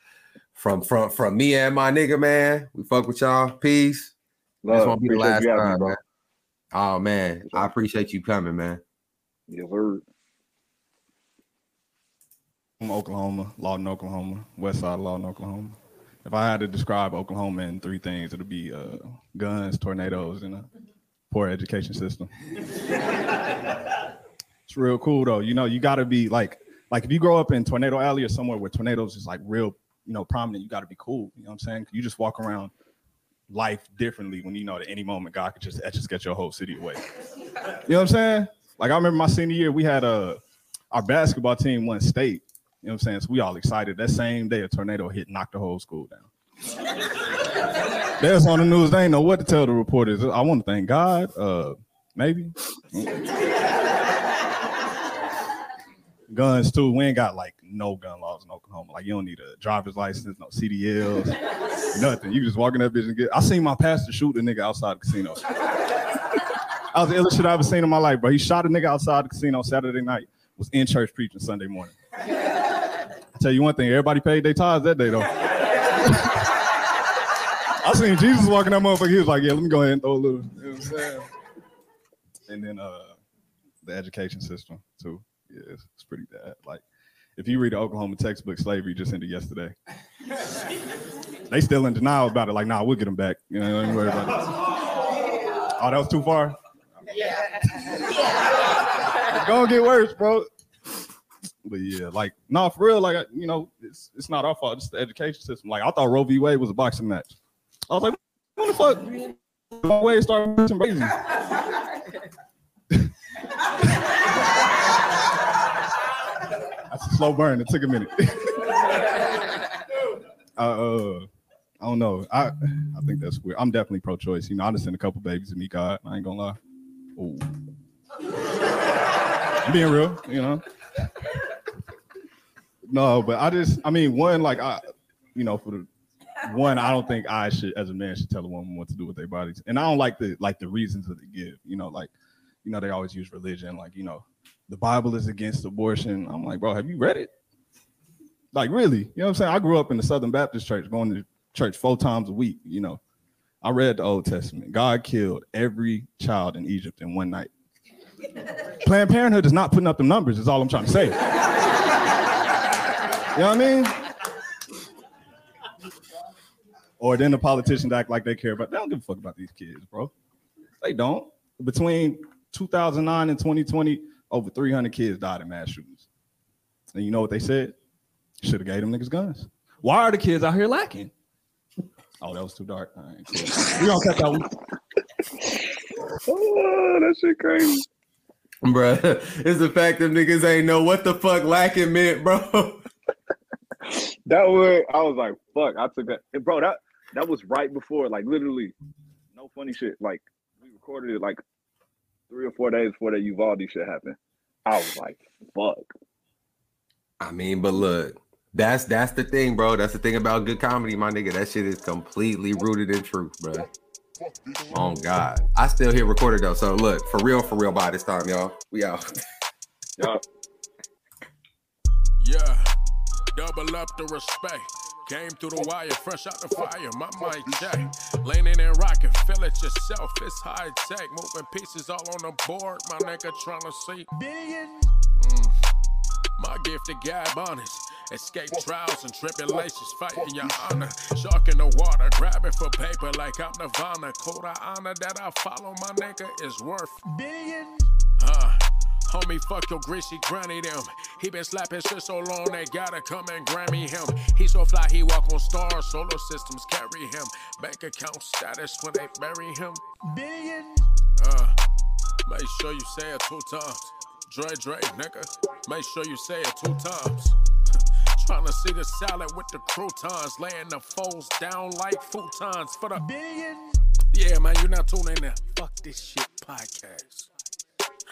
from from from me and my nigga, man, we fuck with y'all. Peace. Love. This won't be the last time, me, man. Oh man, I appreciate you coming, man. You heard. From Oklahoma, Lawton, Oklahoma, West Side of Lawton, Oklahoma. If I had to describe Oklahoma in three things, it'll be uh, guns, tornadoes, and a poor education system. It's real cool though. You know, you gotta be like, like if you grow up in Tornado Alley or somewhere where tornadoes is like real, you know, prominent, you gotta be cool. You know what I'm saying? You just walk around life differently when you know that any moment God could just just get your whole city away. You know what I'm saying? Like I remember my senior year, we had a our basketball team won state. You know what I'm saying? So we all excited. That same day a tornado hit, knocked the whole school down. That's on the news. They ain't know what to tell the reporters. I want to thank God. Uh, maybe. Guns too. We ain't got like no gun laws in Oklahoma. Like you don't need a driver's license, no C D Ls, nothing. You just walk in that bitch and get. I seen my pastor shoot a nigga outside the casino. That was the illest shit I ever seen in my life, bro. He shot a nigga outside the casino Saturday night. Was in church preaching Sunday morning. I tell you one thing. Everybody paid their tithes that day though. I seen Jesus walking that motherfucker. He was like, yeah, let me go ahead and throw a little. You know what I'm saying? And then uh, the education system, too. Yeah, it's, it's pretty bad. Like, if you read the Oklahoma textbook, slavery just ended yesterday. They still in denial about it. Like, nah, we'll get them back. You know, don't worry about it. Oh, that was too far? Yeah. It's gonna get worse, bro. But yeah, like, nah, for real, like, you know, it's, it's not our fault. It's the education system. Like, I thought Roe v. Wade was a boxing match. I was like, what the fuck? My way started pushing crazy. That's a slow burn. It took a minute. uh, uh, I don't know. I, I think that's weird. I'm definitely pro-choice. You know, I just sent a couple babies to me, God. I ain't gonna lie. Ooh. I'm being real, you know. No, but I just, I mean, one, like, I, you know, for the, One, I don't think I should, as a man, should tell a woman what to do with their bodies. And I don't like the like the reasons that they give. You know, like, you know, they always use religion. Like, you know, the Bible is against abortion. I'm like, bro, have you read it? Like, really? You know what I'm saying? I grew up in the Southern Baptist Church, going to church four times a week. You know, I read the Old Testament. God killed every child in Egypt in one night. Planned Parenthood is not putting up the numbers, is all I'm trying to say. You know what I mean? Or then the politicians act like they care about, they don't give a fuck about these kids, bro. They don't. Between two thousand nine and twenty twenty, over three hundred kids died in mass shootings. And you know what they said? Should have gave them niggas guns. Why are the kids out here lacking? Oh, that was too dark. All right, cool. We don't cut that one. Oh, that shit crazy. Bruh, it's the fact that niggas ain't know what the fuck lacking meant, bro. That was, I was like, fuck, I took that. And bro, that, That was right before, like literally, no funny shit. Like we recorded it like three or four days before that Uvalde shit happened. I was like, fuck. I mean, but look, that's that's the thing, bro. That's the thing about good comedy, my nigga. That shit is completely rooted in truth, bro. Oh God, I still hear recorded though. So look, for real, for real. By this time, y'all, we out. Yeah. Yeah. Double up the respect. Game through the wire, fresh out the fire, my mic jack. Leaning and rocking, feel it yourself, it's high tech. Moving pieces all on the board, my nigga tryna see. Billion. Mm. My gift to God, honest. Escape trials and tribulations, fighting your honor. Shark in the water, grabbing for paper like I'm Nirvana. Code of honor that I follow, my nigga, is worth. Billion. Uh. Homie, fuck your greasy granny them. He been slapping shit so long they gotta come and Grammy him. He so fly he walk on stars, solar systems carry him. Bank account status when they bury him. Billion. Uh, make sure you say it two times. Dre Dre, nigga. Make sure you say it two times. Tryna see the salad with the croutons, laying the foes down like futons for the billion. Yeah, man, you not tuning in. Fuck this shit podcast.